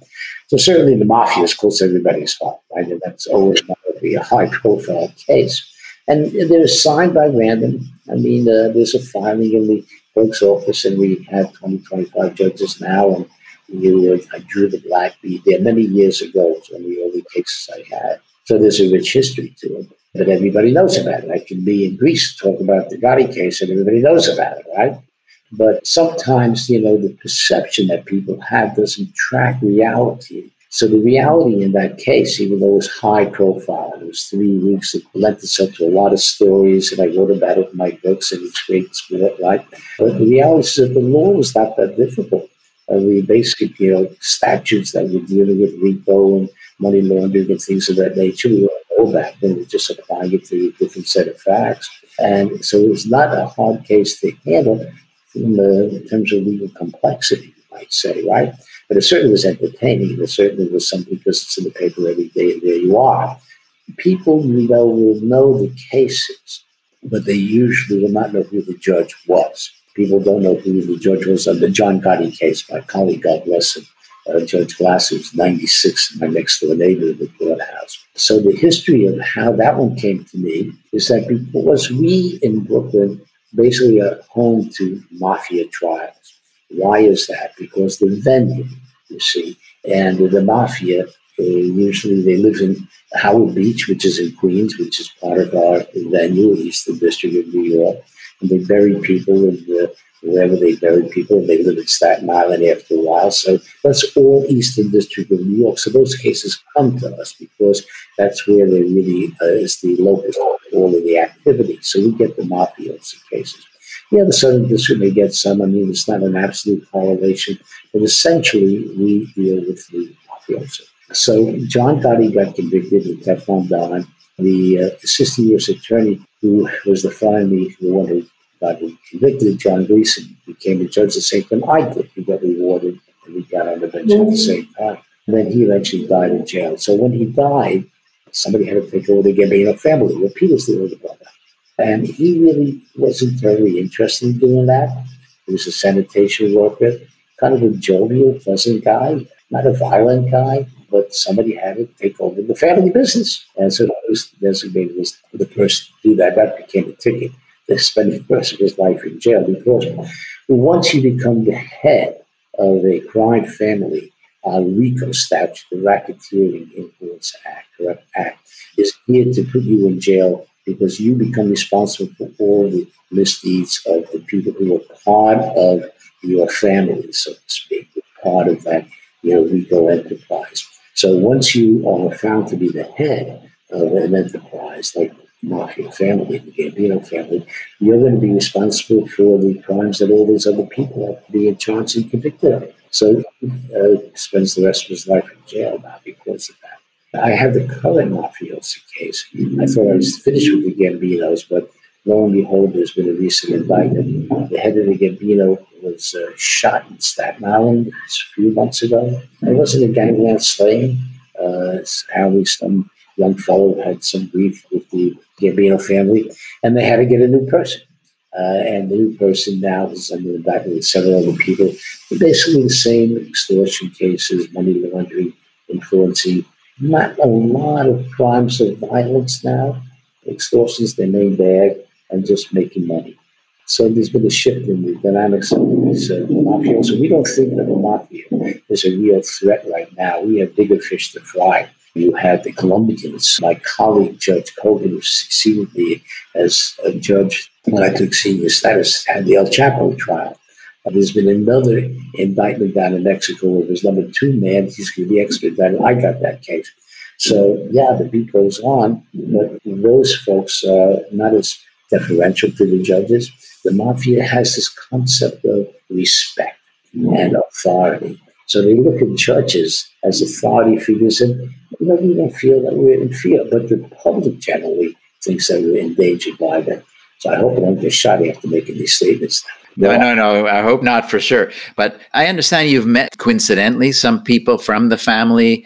So certainly the mafia is close to everybody's heart, right? And that's always going to be a high-profile case. And they're signed by random. I mean, there's a filing in the clerk's office, and we have 20, 25 judges now. And I drew the black bead there many years ago. It's one of the early cases I had. So there's a rich history to it that everybody knows about. I can be in Greece talking about the Gotti case, and everybody knows about it, right? But sometimes, you know, the perception that people have doesn't track reality. So the reality in that case, even though it was high profile, it was 3 weeks, it lent itself to a lot of stories, and I wrote about it in my books, and it's great sport, right? But the reality is that the law was not that difficult. We basically, statutes that were dealing with RICO and money laundering and things of that nature, we all know that, and we're just applying it to a different set of facts. And so it was not a hard case to handle in terms of legal complexity, you might say, right? But it certainly was entertaining. It certainly was something because it's in the paper every day, and there you are. People, will know the cases, but they usually will not know who the judge was. People don't know who the judge was on the John Gotti case. My colleague, God bless him, Judge Glasser, was 96, my next-door neighbor in the courthouse. So the history of how that one came to me is that because we in Brooklyn basically are home to mafia trials. Why is that? Because the venue, you see, and the mafia, usually they live in Howard Beach, which is in Queens, which is part of our venue, Eastern District of New York. And they bury people wherever they bury people, and they live in Staten Island after a while. So that's all Eastern District of New York. So those cases come to us because that's where they really is the locus of all of the activity. So we get the mafia cases. Yeah, the Southern District may get some. I mean, it's not an absolute correlation, but essentially we deal with the mafioso. So John Gotti got convicted with Teflon Don. The assistant U.S. attorney who was the finally the one who got convicted, John Gleason, became a judge the same time I did. He got rewarded, and we got on the bench at the same time. And then he eventually died in jail. So when he died, somebody had to take over the Gambino family. Well, Peter's the older brother. And he really wasn't very interested in doing that. He was a sanitation worker, kind of a jovial, pleasant guy, not a violent guy, but somebody had to take over the family business. And so I was designated as the person to do that. That became a ticket to spend the rest of his life in jail. Because once you become the head of a crime family, RICO statute, the Racketeering Influence Act, Corrupt Act, is here to put you in jail because you become responsible for all the misdeeds of the people who are part of your family, so to speak, part of that legal enterprise. So once you are found to be the head of an enterprise, like the mafia family, the Gambino family, you're going to be responsible for the crimes that all those other people have to be in charge and convicted of. So he spends the rest of his life in jail now because of that. I have the Cullen Mafiosi case. I thought I was finished with the Gambinos, but lo and behold, there's been a recent indictment. The head of the Gambino was shot in Staten Island a few months ago. It wasn't a gangland slaying. Apparently some young fellow had some grief with the Gambino family, and they had to get a new person. And the new person now is under indictment with several other people. But basically the same extortion cases, money laundering, influencing. Not a lot of crimes of violence now. Extortion's their main bag, and just making money. So there's been a shift in the dynamics of these mafia. So we don't think that the mafia is a real threat right now. We have bigger fish to fry. You had the Colombians. My colleague, Judge Colvin, who succeeded me as a judge when I took senior status, had the El Chapo trial. There's been another indictment down in Mexico where there's number two man. He's going to be extradited. I got that case. So, yeah, the beat goes on, but those folks are not as deferential to the judges. The mafia has this concept of respect and authority. So they look at judges as authority figures, and we don't feel that we're in fear, but the public generally thinks that we're endangered by them. So I hope I don't get shot after making these statements. No. I hope not, for sure. But I understand you've met, coincidentally, some people from the family,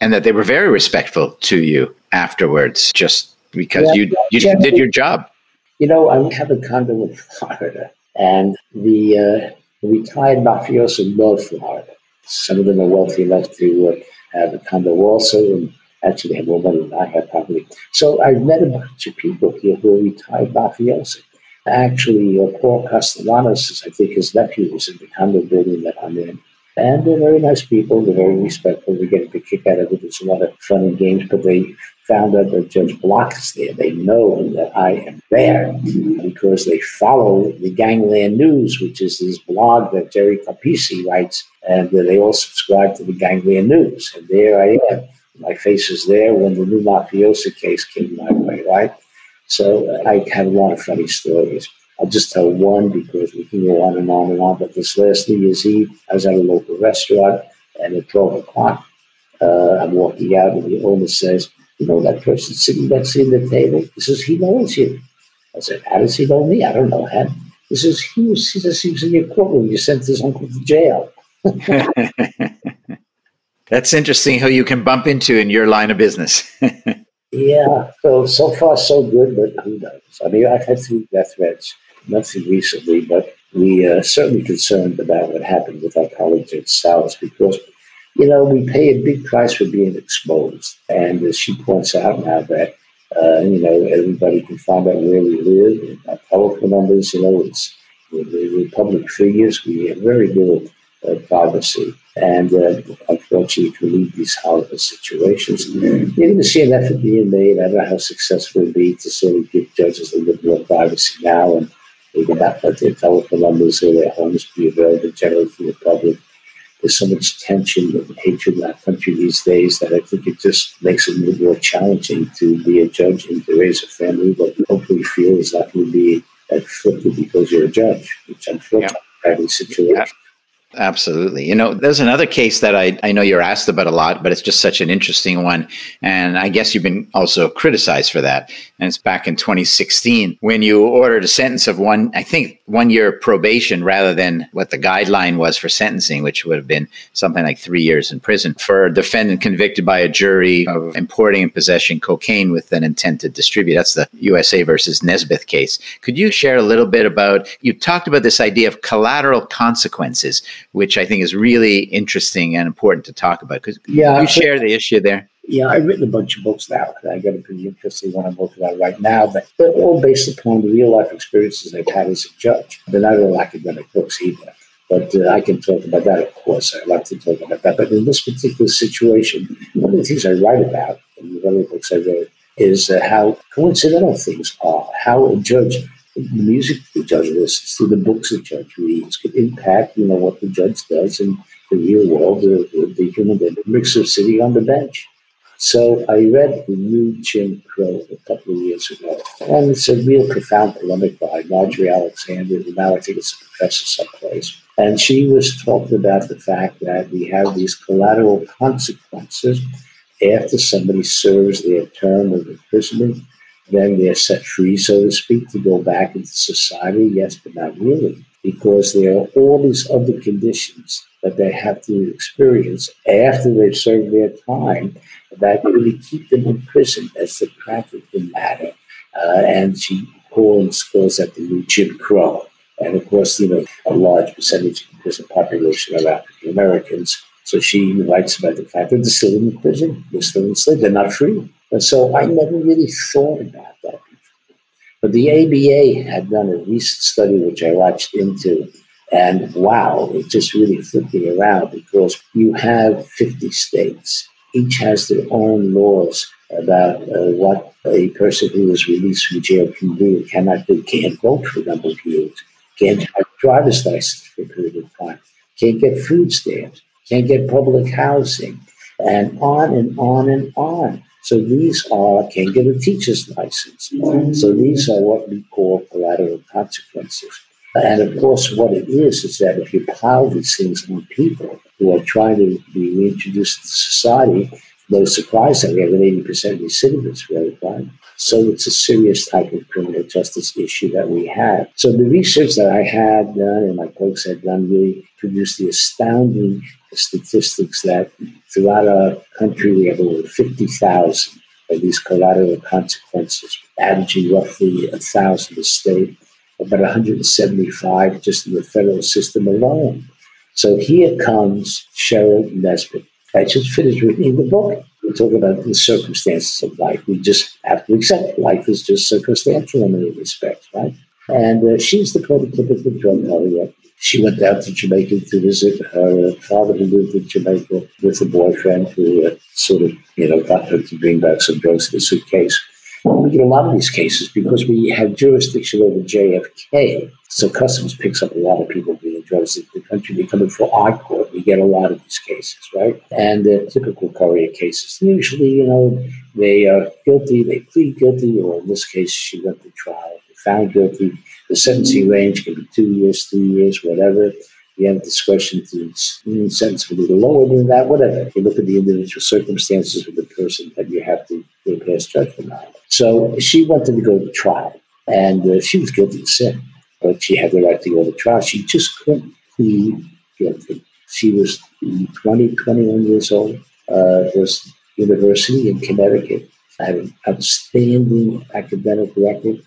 and that they were very respectful to you afterwards, just because you did your job. I have a condo in Florida, and the retired mafiosos love Florida. Some of them are wealthy enough to have a condo also, and actually have more money than I have probably. So I've met a bunch of people here who are retired mafiosos. Actually, Paul Castellanos, I think his nephew, was in the condo building that I'm in. And they're very nice people. They're very respectful. They get a big kick out of it. There's a lot of fun and games. But they found out that Judge Block is there. They know that I am there because they follow the Gangland News, which is this blog that Jerry Capizzi writes. And they all subscribe to the Gangland News. And there I am. My face is there when the new mafioso case came my way, right? So I had a lot of funny stories. I'll just tell one because we can go on and on and on. But this last New Year's Eve, I was at a local restaurant, and at 12 o'clock, I'm walking out, and the owner says, that person sitting next to you at the table? He says, he knows you. I said, how does he know me? I don't know him. He says, he was in your courtroom. You sent his uncle to jail. That's interesting who you can bump into in your line of business. Yeah, so far so good, but who knows? I mean, I've had 3 death threats, nothing recently, but we are certainly concerned about what happened with our colleague Judge Salas because, we pay a big price for being exposed. And as she points out now that, everybody can find out where we live, and our telephone numbers, it's the public figures. We have very little privacy. And unfortunately, to leave these horrible situations. Mm-hmm. You're going to see an effort being made. I don't know how successful it will be to sort of give judges a little bit more privacy now, and they can not let their telephone numbers or their homes be available generally to the public. There's so much tension and hatred in our country these days that I think it just makes it a little more challenging to be a judge and to raise a family, but hopefully feel is not going to be afflicted because you're a judge, which unfortunately is every situation. Yeah. Absolutely. There's another case that I know you're asked about a lot, but it's just such an interesting one. And I guess you've been also criticized for that. And it's back in 2016 when you ordered a sentence of 1 year probation rather than what the guideline was for sentencing, which would have been something like 3 years in prison for a defendant convicted by a jury of importing and possessing cocaine with an intent to distribute. That's the USA versus Nesbitt case. Could you share a little bit about, you talked about this idea of collateral consequences, which I think is really interesting and important to talk about. Because you share the issue there. Yeah, I've written a bunch of books now. I've got a pretty interesting one I'm working on right now. But they're all based upon the real-life experiences I've had as a judge. They're not all academic books either. But I can talk about that, of course. I like to talk about that. But in this particular situation, one of the things I write about in the other books I wrote is how coincidental things are, how a judge... The music the judge listens to, the books the judge reads could impact, what the judge does in the real world, the human dynamics of sitting on the bench. So I read the New Jim Crow a couple of years ago, and it's a real profound polemic by Marjorie Alexander, who now I think is a professor someplace. And she was talking about the fact that we have these collateral consequences after somebody serves their term of imprisonment, then they're set free, so to speak, to go back into society. Yes, but not really, because there are all these other conditions that they have to experience after they've served their time that really keep them in prison. That's the practical matter. And she calls that the New Jim Crow. And of course, you know, a large percentage of the prison population are African Americans. So she writes about the fact that they're still in prison, they're still enslaved, they're not free. And so I never really thought about that before. But the ABA had done a recent study, which I watched into, and wow, it just really flipped me around, because you have 50 states. Each has their own laws about what a person who is released from jail can do, cannot do, can't vote for a number of years, can't have a driver's license for a period of time, can't get food stamps, can't get public housing, and on and on and on. So these are, can't get a teacher's license. So these are what we call collateral consequences. And of course, what it is that if you pile these things on people who are trying to be reintroduced to society, no surprise that we have an 80% recidivist rate. So it's a serious type of criminal justice issue that we have. So the research that I had done and my folks had done really produced the astounding statistics that throughout our country we have over 50,000 of these collateral consequences, averaging roughly 1,000 a state, about 175 just in the federal system alone. So here comes Cheryl Nesbitt. I just finished reading the book. We talk about the circumstances of life. We just have to accept life is just circumstantial in many respects, right? And she's the prototypical drug dealer. She went down to Jamaica to visit her father, who lived in Jamaica, with a boyfriend who sort of, you know, got her to bring back some drugs in a suitcase. We get a lot of these cases because we have jurisdiction over JFK. So Customs picks up a lot of people being drugs in the country. They come in for our court. We get a lot of these cases, right? And the typical courier cases, usually, you know, they are guilty, they plead guilty, or in this case, she went to trial, found guilty. The sentencing range can be 2 years, 3 years, whatever. You have discretion to sentence for a little lower than that, whatever. You look at the individual circumstances of the person that you have to pass judgment on. So she wanted to go to trial, and she was guilty of sin, but she had the right to go to trial. She just couldn't plead guilty. She was 20, 21 years old, was university in Connecticut, had an outstanding academic record,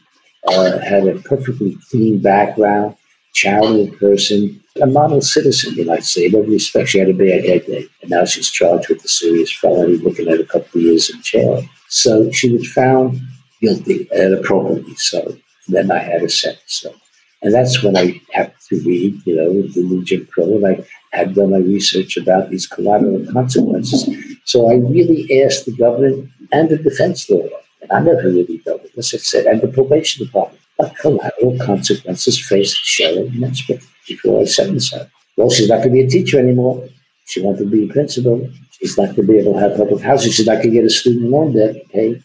had a perfectly clean background, charitable person, a model citizen, you might say. In every respect, she had a bad head day, and now she's charged with a serious felony, looking at a couple of years in jail. So she was found guilty, and appropriately so. And then I had a sentence. So. And that's when I happened to read, you know, the New Jim Crow, and I had done my research about these collateral consequences. So I really asked the government and the defense lawyer, and I never really dealt with this, I said, and the probation department, what collateral consequences face Cheryl Nesbitt before I sentence her? Well, she's not going to be a teacher anymore. She wanted to be a principal. She's not going to be able to have public housing. She's not going to get a student loan debt paid.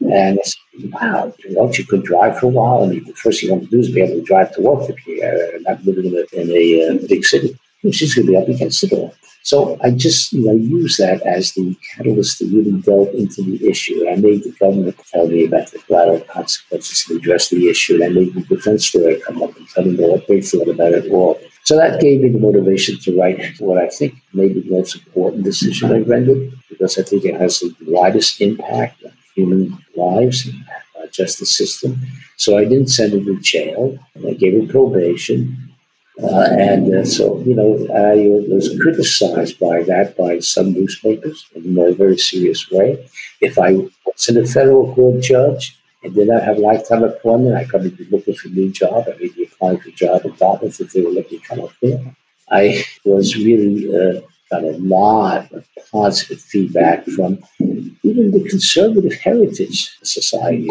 And I said, wow, you know, she could drive for a while. I mean, the first thing you want to do is be able to drive to work if you're not living in a big city. And she's going to be up against it all. So I just, you know, used that as the catalyst to really delve into the issue. And I made the government tell me about the collateral consequences to address the issue. And I made the defense lawyer come up and tell me what they thought about it all. So that gave me the motivation to write what I think may be the most important decision I rendered, because I think it has the widest impact on human lives and our justice system. So I didn't send her to jail. I gave her probation. So, you know, I was criticized by that by some newspapers in a very serious way. If I was in a federal court judge and did not have lifetime appointment, I'd probably be looking for a new job. I may be applying for a job at Dartmouth if they were letting me come up there. I was really got a lot of positive feedback from even the conservative heritage society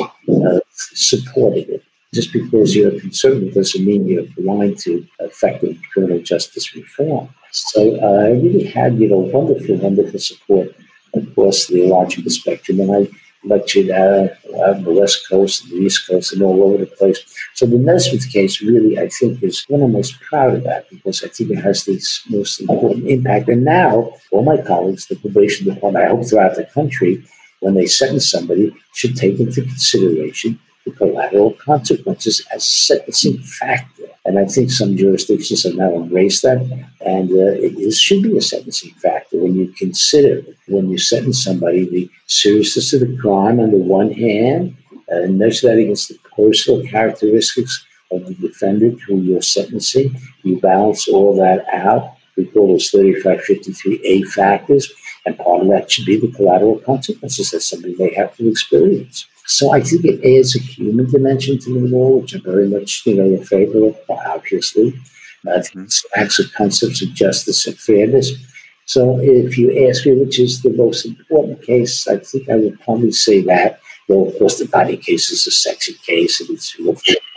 supported it. Just because you're conservative doesn't mean you're blind to effective criminal justice reform. So I really had, you know, wonderful, wonderful support across the theological spectrum. And I Machida on the West Coast and the East Coast and all over the place. So the Nesmith case really, I think, is one I'm most proud about because I think it has the most important impact. And now all my colleagues, the probation department, I hope throughout the country, when they sentence somebody, should take into consideration the collateral consequences as a sentencing factor. And I think some jurisdictions have now embraced that. And it should be a sentencing factor when you consider, when you sentence somebody, the seriousness of the crime on the one hand, and measure that against the personal characteristics of the defendant who you're sentencing. You balance all that out. We call those 3553A factors. And part of that should be the collateral consequences that somebody may have to experience. So I think it adds a human dimension to the law, which I'm very much, in favor of, obviously. I think it's acts of concepts of justice and fairness. So if you ask me which is the most important case, I think I would probably say that. Though, of course, the body case is a sexy case, and it's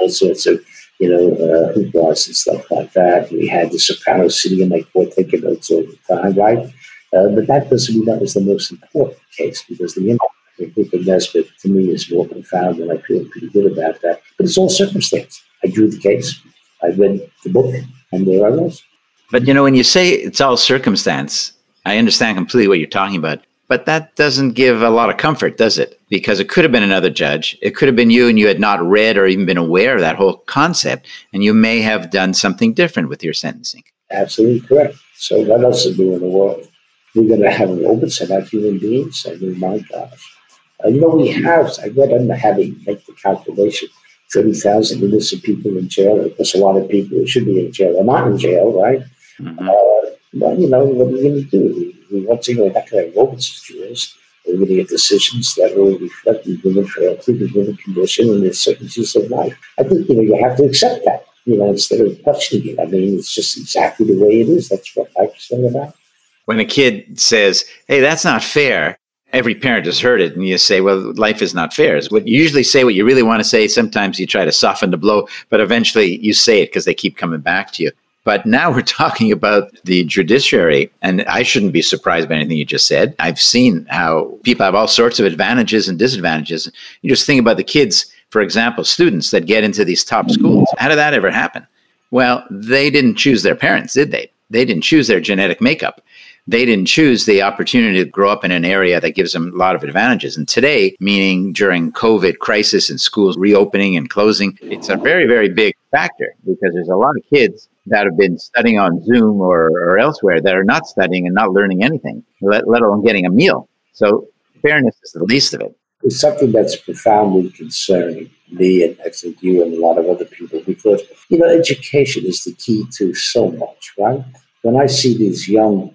all sorts of, hooplas and stuff like that. We had the Soprano City in my court taking notes all the time, right? But that doesn't mean that was the most important case, because the impact I think of Nesbitt, to me, is more profound, and I feel pretty good about that. But it's all circumstance. I drew the case, I read the book, and there I was. But, when you say it's all circumstance, I understand completely what you're talking about, but that doesn't give a lot of comfort, does it? Because it could have been another judge. It could have been you, and you had not read or even been aware of that whole concept, and you may have done something different with your sentencing. Absolutely correct. So what else is new in the world? We're going to have an open Senate of human beings. I mean, my gosh. We have, I read them having, make the calculation, 30,000 innocent people in jail. Of course, a lot of people who should be in jail are not in jail, right? Mm-hmm. What are we going to do? We want to, we're not going to have open jurors. We're going to get decisions that will reflect the human frailty, the human condition, and the certainties of life. I think, you have to accept that, instead of questioning it. I mean, it's just exactly the way it is. That's what I'm saying about. When a kid says, hey, that's not fair, every parent has heard it, and you say, well, life is not fair. It's what you usually say, what you really want to say. Sometimes you try to soften the blow, but eventually you say it because they keep coming back to you. But now we're talking about the judiciary, and I shouldn't be surprised by anything you just said. I've seen how people have all sorts of advantages and disadvantages. You just think about the kids, for example, students that get into these top schools. How did that ever happen? Well, they didn't choose their parents, did they? They didn't choose their genetic makeup. They didn't choose the opportunity to grow up in an area that gives them a lot of advantages. And today, meaning during COVID crisis and schools reopening and closing, it's a very, very big factor because there's a lot of kids that have been studying on Zoom or elsewhere that are not studying and not learning anything, let alone getting a meal. So fairness is the least of it. It's something that's profoundly concerning me and I think you and a lot of other people because, education is the key to so much, right? When I see these young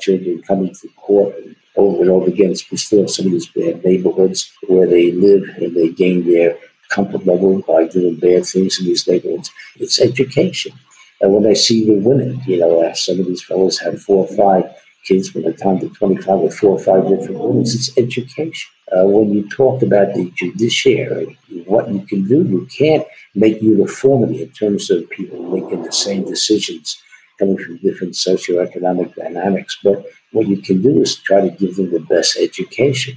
children coming to court over and over again, especially in some of these bad neighborhoods where they live and they gain their comfort level by doing bad things in these neighborhoods. It's education. And when I see the women, some of these fellows have 4 or 5 kids by the time they're 25 with 4 or 5 different women. It's education. When you talk about the judiciary, what you can do, you can't make uniformity in terms of people making the same decisions coming from different socioeconomic dynamics. But what you can do is try to give them the best education.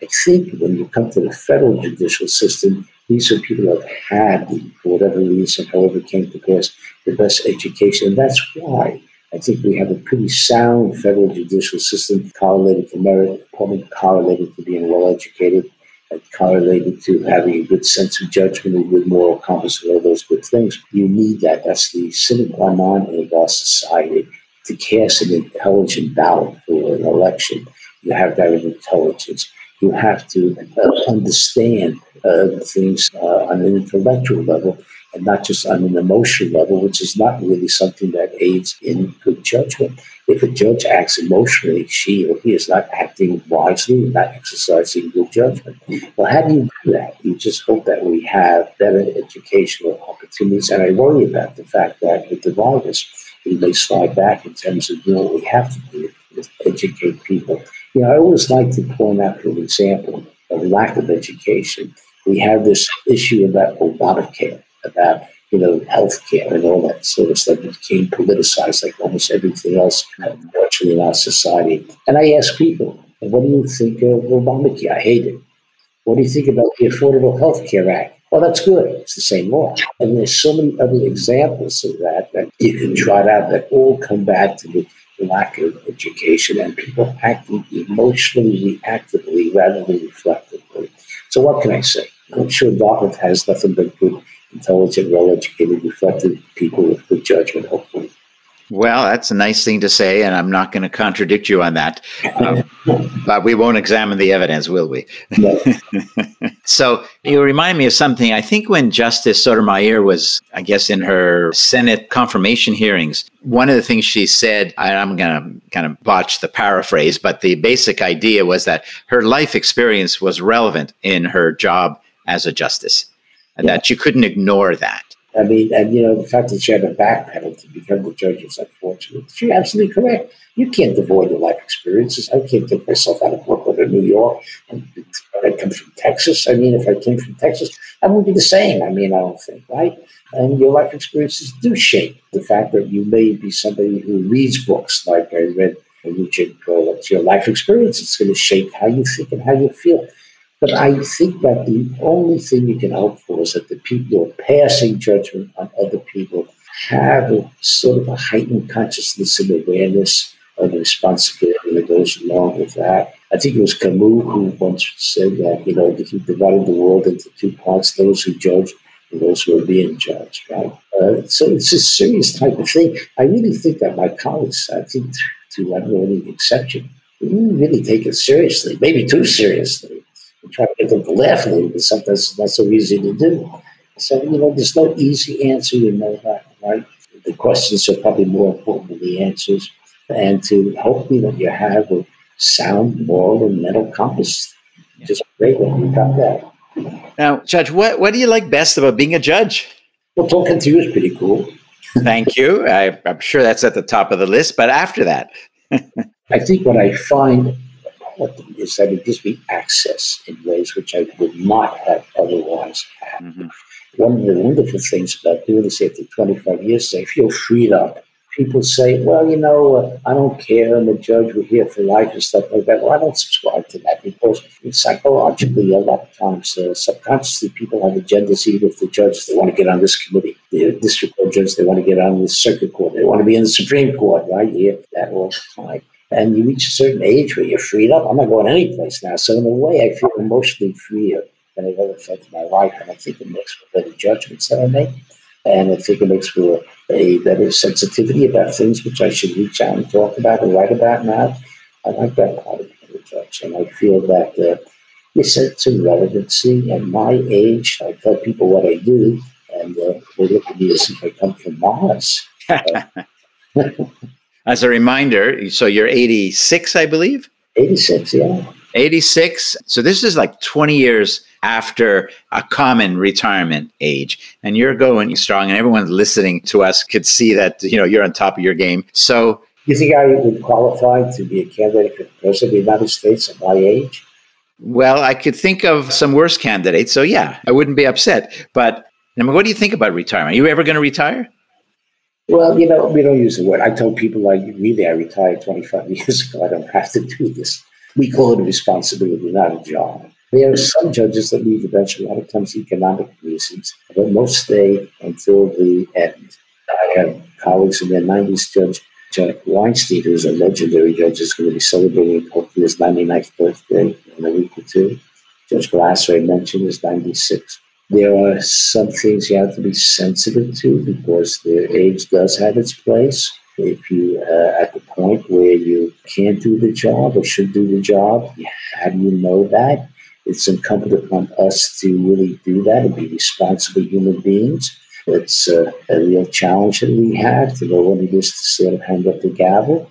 I think when you come to the federal judicial system, these are people that have had, for whatever reason, however it came to pass, the best education. And that's why I think we have a pretty sound federal judicial system correlated to merit, probably correlated to being well-educated, and correlated to having a good sense of judgment, a good moral compass, and all those good things. You need that. That's the sine qua non of our society. To cast an intelligent ballot for an election, you have that intelligence. You have to understand things on an intellectual level and not just on an emotional level, which is not really something that aids in good judgment. If a judge acts emotionally, she or he is not acting wisely and not exercising good judgment. Well, how do you do that? You just hope that we have better educational opportunities. And I worry about the fact that with the virus, we may slide back in terms of doing what we have to do is educate people. I always like to point out, for example, of lack of education. We have this issue about Obamacare, about healthcare and all that sort of stuff that became politicized like almost everything else, unfortunately, in our society. And I ask people, what do you think of Obamacare? I hate it. What do you think about the Affordable Health Care Act? Well, that's good. It's the same law. And there's so many other examples of that that you can trot out that all come back to the lack of education and people acting emotionally reactively rather than reflectively. So what can I say? I'm sure Dartmouth has nothing but good, intelligent, well-educated, reflective people with good judgment, hopefully. Well, that's a nice thing to say, and I'm not going to contradict you on that. But we won't examine the evidence, will we? No. So you remind me of something. I think when Justice Sotomayor was, I guess, in her Senate confirmation hearings, one of the things she said, and I'm going to kind of botch the paraphrase, but the basic idea was that her life experience was relevant in her job as a justice, and that you couldn't ignore that. I mean, and, you know, the fact that she had a backpedal to become the judge is unfortunate. She's absolutely correct. You can't avoid your life experiences. I can't take myself out of Brooklyn or New York. And I come from Texas. I mean, if I came from Texas, I wouldn't be the same. I mean, I don't think, right? And your life experiences do shape the fact that you may be somebody who reads books, like I read New Jim Crow. It's your life experience. It's going to shape how you think and how you feel. But I think that the only thing you can hope for is that the people who are passing judgment on other people have a sort of a heightened consciousness and awareness of the responsibility that goes along with that. I think it was Camus who once said that, you know, he divided the world into two parts, those who judge and those who are being judged, right? So it's a serious type of thing. I really think that my colleagues, I think, to one only exception, didn't really take it seriously, maybe too seriously. Try to get them to laugh a little bit. Sometimes it's not so easy to do. So, you know, there's no easy answer, you know that, right? The questions are probably more important than the answers. And to hopefully that you have a sound moral and mental compass. Just great when you got that. Now, Judge, what do you like best about being a judge? Well, talking to you is pretty cool. Thank you. I'm sure that's at the top of the list, but after that. I think what I find is that it gives me access in ways which I would not have otherwise had. Mm-hmm. One of the wonderful things about doing this after 25 years, I feel freed up. People say, well, you know, I don't care, I'm a judge, we're here for life and stuff like that. Well, I don't subscribe to that because psychologically, a lot of times, subconsciously, people have agendas even with the judge. They want to get on this committee. The district court judge, they want to get on the circuit court. They want to be in the Supreme Court, right? You hear that all the time. And you reach a certain age where you're freed up. I'm not going any place now. So in a way, I feel emotionally freer than I've ever felt in my life. And I think it makes for better judgments that I make. And I think it makes for a better sensitivity about things which I should reach out and talk about and write about now. I like that part of being a judge. And I feel that this sense of relevancy at my age, I tell people what I do, and they look at me as if I come from Mars. As a reminder, so you're 86, I believe? 86, yeah. 86. So this is like 20 years after a common retirement age. And you're going strong, and everyone listening to us could see that, you know, you're on top of your game. So you think I would qualify to be a candidate for the President of the United States at my age? Well, I could think of some worse candidates. So yeah, I wouldn't be upset. But I mean, what do you think about retirement? Are you ever going to retire? Well, you know, we don't use the word. I told people, like, really, I retired 25 years ago. I don't have to do this. We call it a responsibility, not a job. There are some judges that leave the bench, a lot of times economic reasons, but most stay until the end. I have colleagues in their 90s. Judge Weinstein, who's a legendary judge, is going to be celebrating, hopefully, his 99th birthday in a week or two. Judge Glasser, I mentioned, is 96. There are some things you have to be sensitive to because the age does have its place. If you are at the point where you can't do the job or should do the job, how do you know that? It's incumbent upon us to really do that and be responsible human beings. It's a real challenge that we have to know what it is to sort of hand up the gavel.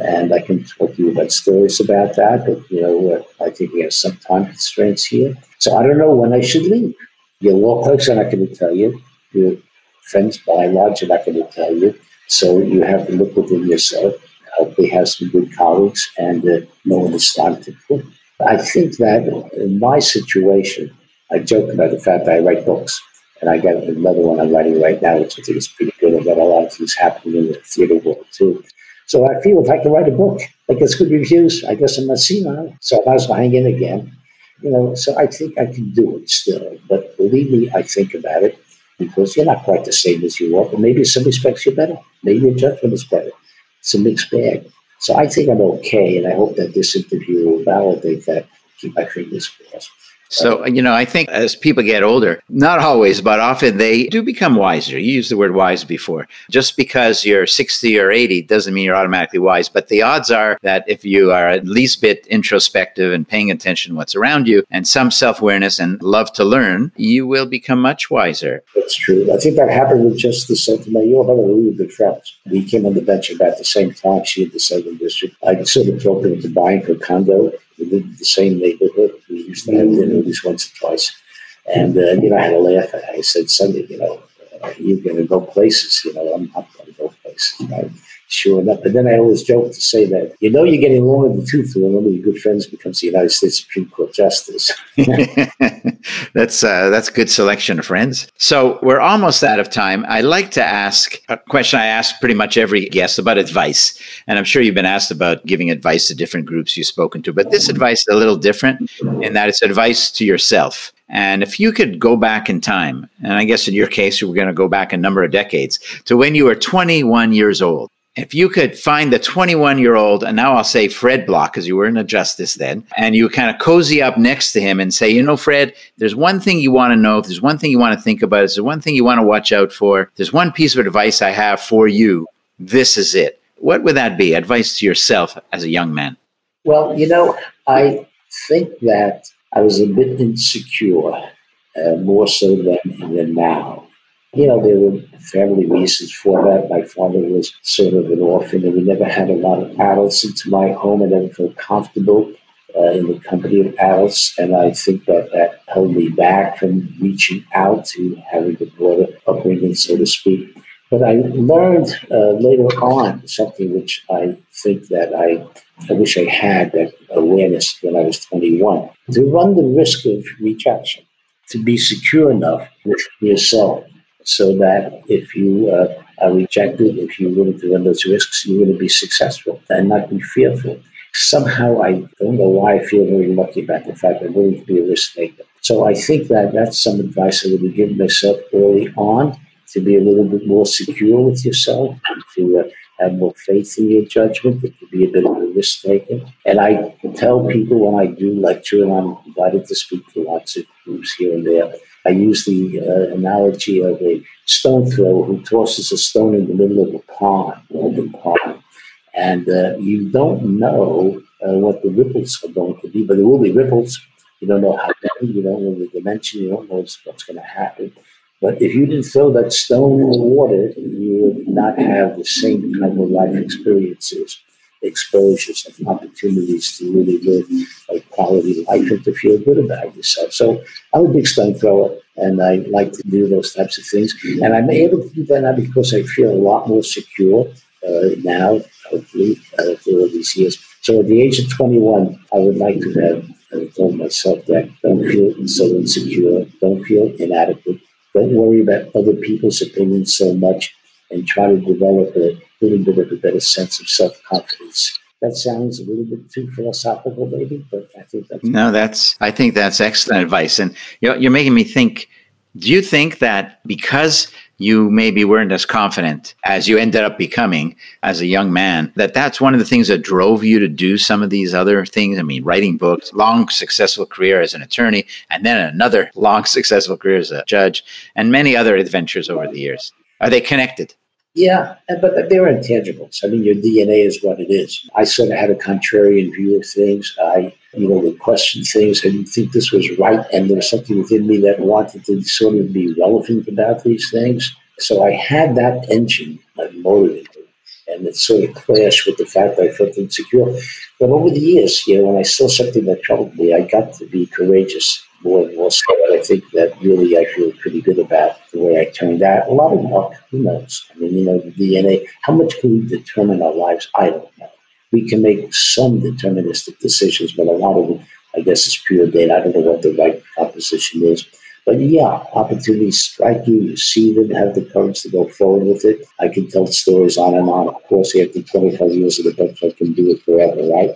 And I can talk to you about stories about that, but you know, I think we have some time constraints here. So I don't know when I should leave. Your law clerks are not going to tell you. Your friends, by and large, are not going to tell you. So you have to look within yourself. Hopefully have some good colleagues and know when it's time to quit. I think that in my situation, I joke about the fact that I write books. And I got another one I'm writing right now, which I think is pretty good. I've got a lot of things happening in the theater world, too. So I feel if I can write a book, I guess good reviews. I guess I'm not senile. So I might as well hang in again. You know, so I think I can do it still. But believe me, I think about it, because you're not quite the same as you are. But maybe in some respects you're better. Maybe your judgment is better. It's a mixed bag. So I think I'm okay, and I hope that this interview will validate that. Keep my fingers crossed. So, you know, I think as people get older, not always, but often they do become wiser. You used the word wise before. Just because you're 60 or 80 doesn't mean you're automatically wise. But the odds are that if you are at least bit introspective and paying attention to what's around you and some self-awareness and love to learn, you will become much wiser. That's true. I think that happened with Justice Sotomayor. You all have a really good friend. We came on the bench about the same time. She had the Southern District. I sort of talked her into buying her condo. We lived in the same neighborhood. We used to have dinner at least once or twice. And, you know, I had a laugh. I said, Sunday, you know, you're going to go places. You know, I'm not going to go places. Right? Sure enough. But then I always joke to say that, you know, you're getting long in the tooth when one of your good friends becomes the United States Supreme Court Justice. That's good selection of friends. So we're almost out of time. I like to ask a question I ask pretty much every guest about advice. And I'm sure you've been asked about giving advice to different groups you've spoken to. But this advice is a little different in that it's advice to yourself. And if you could go back in time, and I guess in your case, we're going to go back a number of decades to when you were 21 years old. If you could find the 21-year-old, and now I'll say Fred Block, because you were in a justice then, and you kind of cozy up next to him and say, you know, Fred, there's one thing you want to know, if there's one thing you want to think about, if there's one thing you want to watch out for, there's one piece of advice I have for you, this is it. What would that be? Advice to yourself as a young man. Well, you know, I think that I was a bit insecure, more so than now. You know, there were family reasons for that. My father was sort of an orphan, and we never had a lot of adults into my home. I never felt comfortable in the company of adults, and I think that that held me back from reaching out to having a broader upbringing, so to speak. But I learned later on something which I think that I wish I had that awareness when I was 21, to run the risk of rejection, to be secure enough with yourself. So that if you are rejected, if you're willing to run those risks, you're going to be successful and not be fearful. Somehow, I don't know why I feel very lucky about the fact I'm willing to be a risk taker. So I think that that's some advice I would have given myself early on, to be a little bit more secure with yourself, to have more faith in your judgment, to be a bit of a risk taker. And I tell people when I do lecture, and I'm invited to speak to lots of groups here and there, I use the analogy of a stone thrower who tosses a stone in the middle of a pond, open pond. And you don't know what the ripples are going to be, but there will be ripples. You don't know how many, you don't know the dimension, you don't know what's going to happen. But if you didn't throw that stone in the water, you would not have the same kind of life experiences, exposures, and opportunities to really live a quality life and to feel good about yourself. So I'm a big stone thrower, and I like to do those types of things. And I'm able to do that now because I feel a lot more secure now, hopefully, through all these years. So at the age of 21, I would like to have told myself that don't feel so insecure, don't feel inadequate, don't worry about other people's opinions so much, and try to develop a little bit of a better sense of self-confidence. That sounds a little bit too philosophical, maybe, but I think that's... No, I think that's excellent advice. And you're making me think, do you think that because you maybe weren't as confident as you ended up becoming as a young man, that that's one of the things that drove you to do some of these other things? I mean, writing books, long successful career as an attorney, and then another long successful career as a judge, and many other adventures over the years. Are they connected? Yeah, but they're intangibles. I mean, your DNA is what it is. I sort of had a contrarian view of things. I, you know, would question things. I didn't think this was right. And there was something within me that wanted to sort of be relevant about these things. So I had that engine that motivated me. And it sort of clashed with the fact that I felt insecure. But over the years, you know, when I saw something that troubled me, I got to be courageous. More and more so, I think that really I feel pretty good about the way I turned out. A lot of luck, who knows? I mean, you know, the DNA, how much can we determine our lives? I don't know. We can make some deterministic decisions, but a lot of it, I guess, is pure data. I don't know what the right proposition is. But yeah, opportunities strike you, you see them, have the courage to go forward with it. I can tell stories on and on. Of course, after 25 years of the book, I can do it forever, right?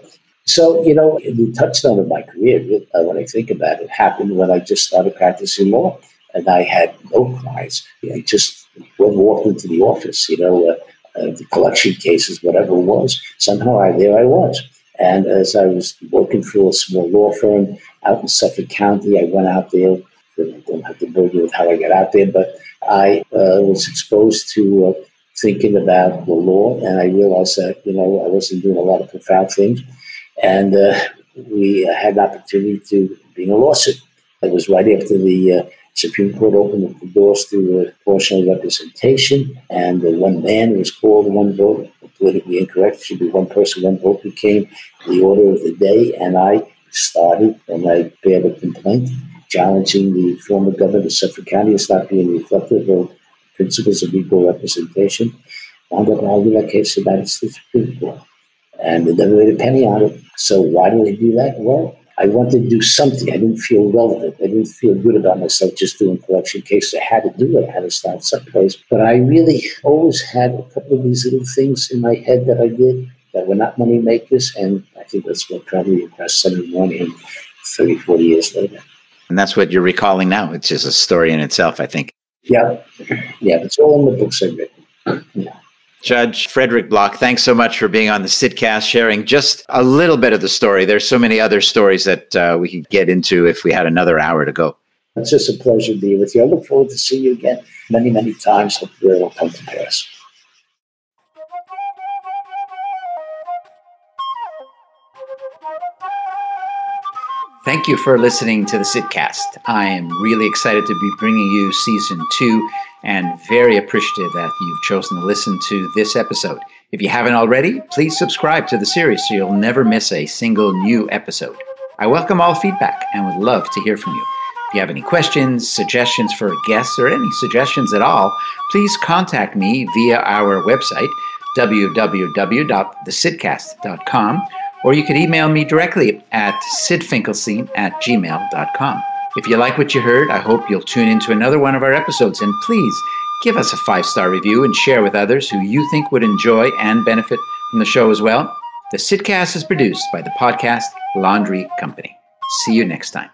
So, you know, the touchstone of my career, when I think about it, happened when I just started practicing law. And I had no clients. I just walked into the office, you know, the collection cases, whatever it was. Somehow there I was. And as I was working for a small law firm out in Suffolk County, I went out there. I don't have to bore you with how I got out there, but I was exposed to thinking about the law, and I realized that, you know, I wasn't doing a lot of profound things. And we had an opportunity to be in a lawsuit. It was right after the Supreme Court opened the doors to proportional representation, and one man was called, one vote. Politically incorrect, it should be one person, one vote became the order of the day. And I started, and I bear the complaint, challenging the former governor of Suffolk County as not being reflective of principles of equal representation. Wound up arguing that case to the United States Supreme Court, and they never made a penny on it. So why did I do that? Well, I wanted to do something. I didn't feel relevant. I didn't feel good about myself just doing collection cases. I had to do it. I had to start someplace. But I really always had a couple of these little things in my head that I did that were not money makers. And I think that's what probably impressed Senator Moynihan 30, 40 years later. And that's what you're recalling now. It's just a story in itself, I think. Yeah. Yeah. It's all in the books I've written. Yeah. Judge Frederick Block, thanks so much for being on the Sidcast, sharing just a little bit of the story. There's so many other stories that we could get into if we had another hour to go. It's just a pleasure to be with you. I look forward to seeing you again many, many times. Hopefully it will come to pass. Thank you for listening to the Sidcast. I am really excited to be bringing you Season 2 and very appreciative that you've chosen to listen to this episode. If you haven't already, please subscribe to the series so you'll never miss a single new episode. I welcome all feedback and would love to hear from you. If you have any questions, suggestions for guests, or any suggestions at all, please contact me via our website, www.thesidcast.com, or you could email me directly at sydfinkelstein@gmail.com. If you like what you heard, I hope you'll tune into another one of our episodes, and please give us a 5-star review and share with others who you think would enjoy and benefit from the show as well. The Sidcast is produced by the podcast Laundry Company. See you next time.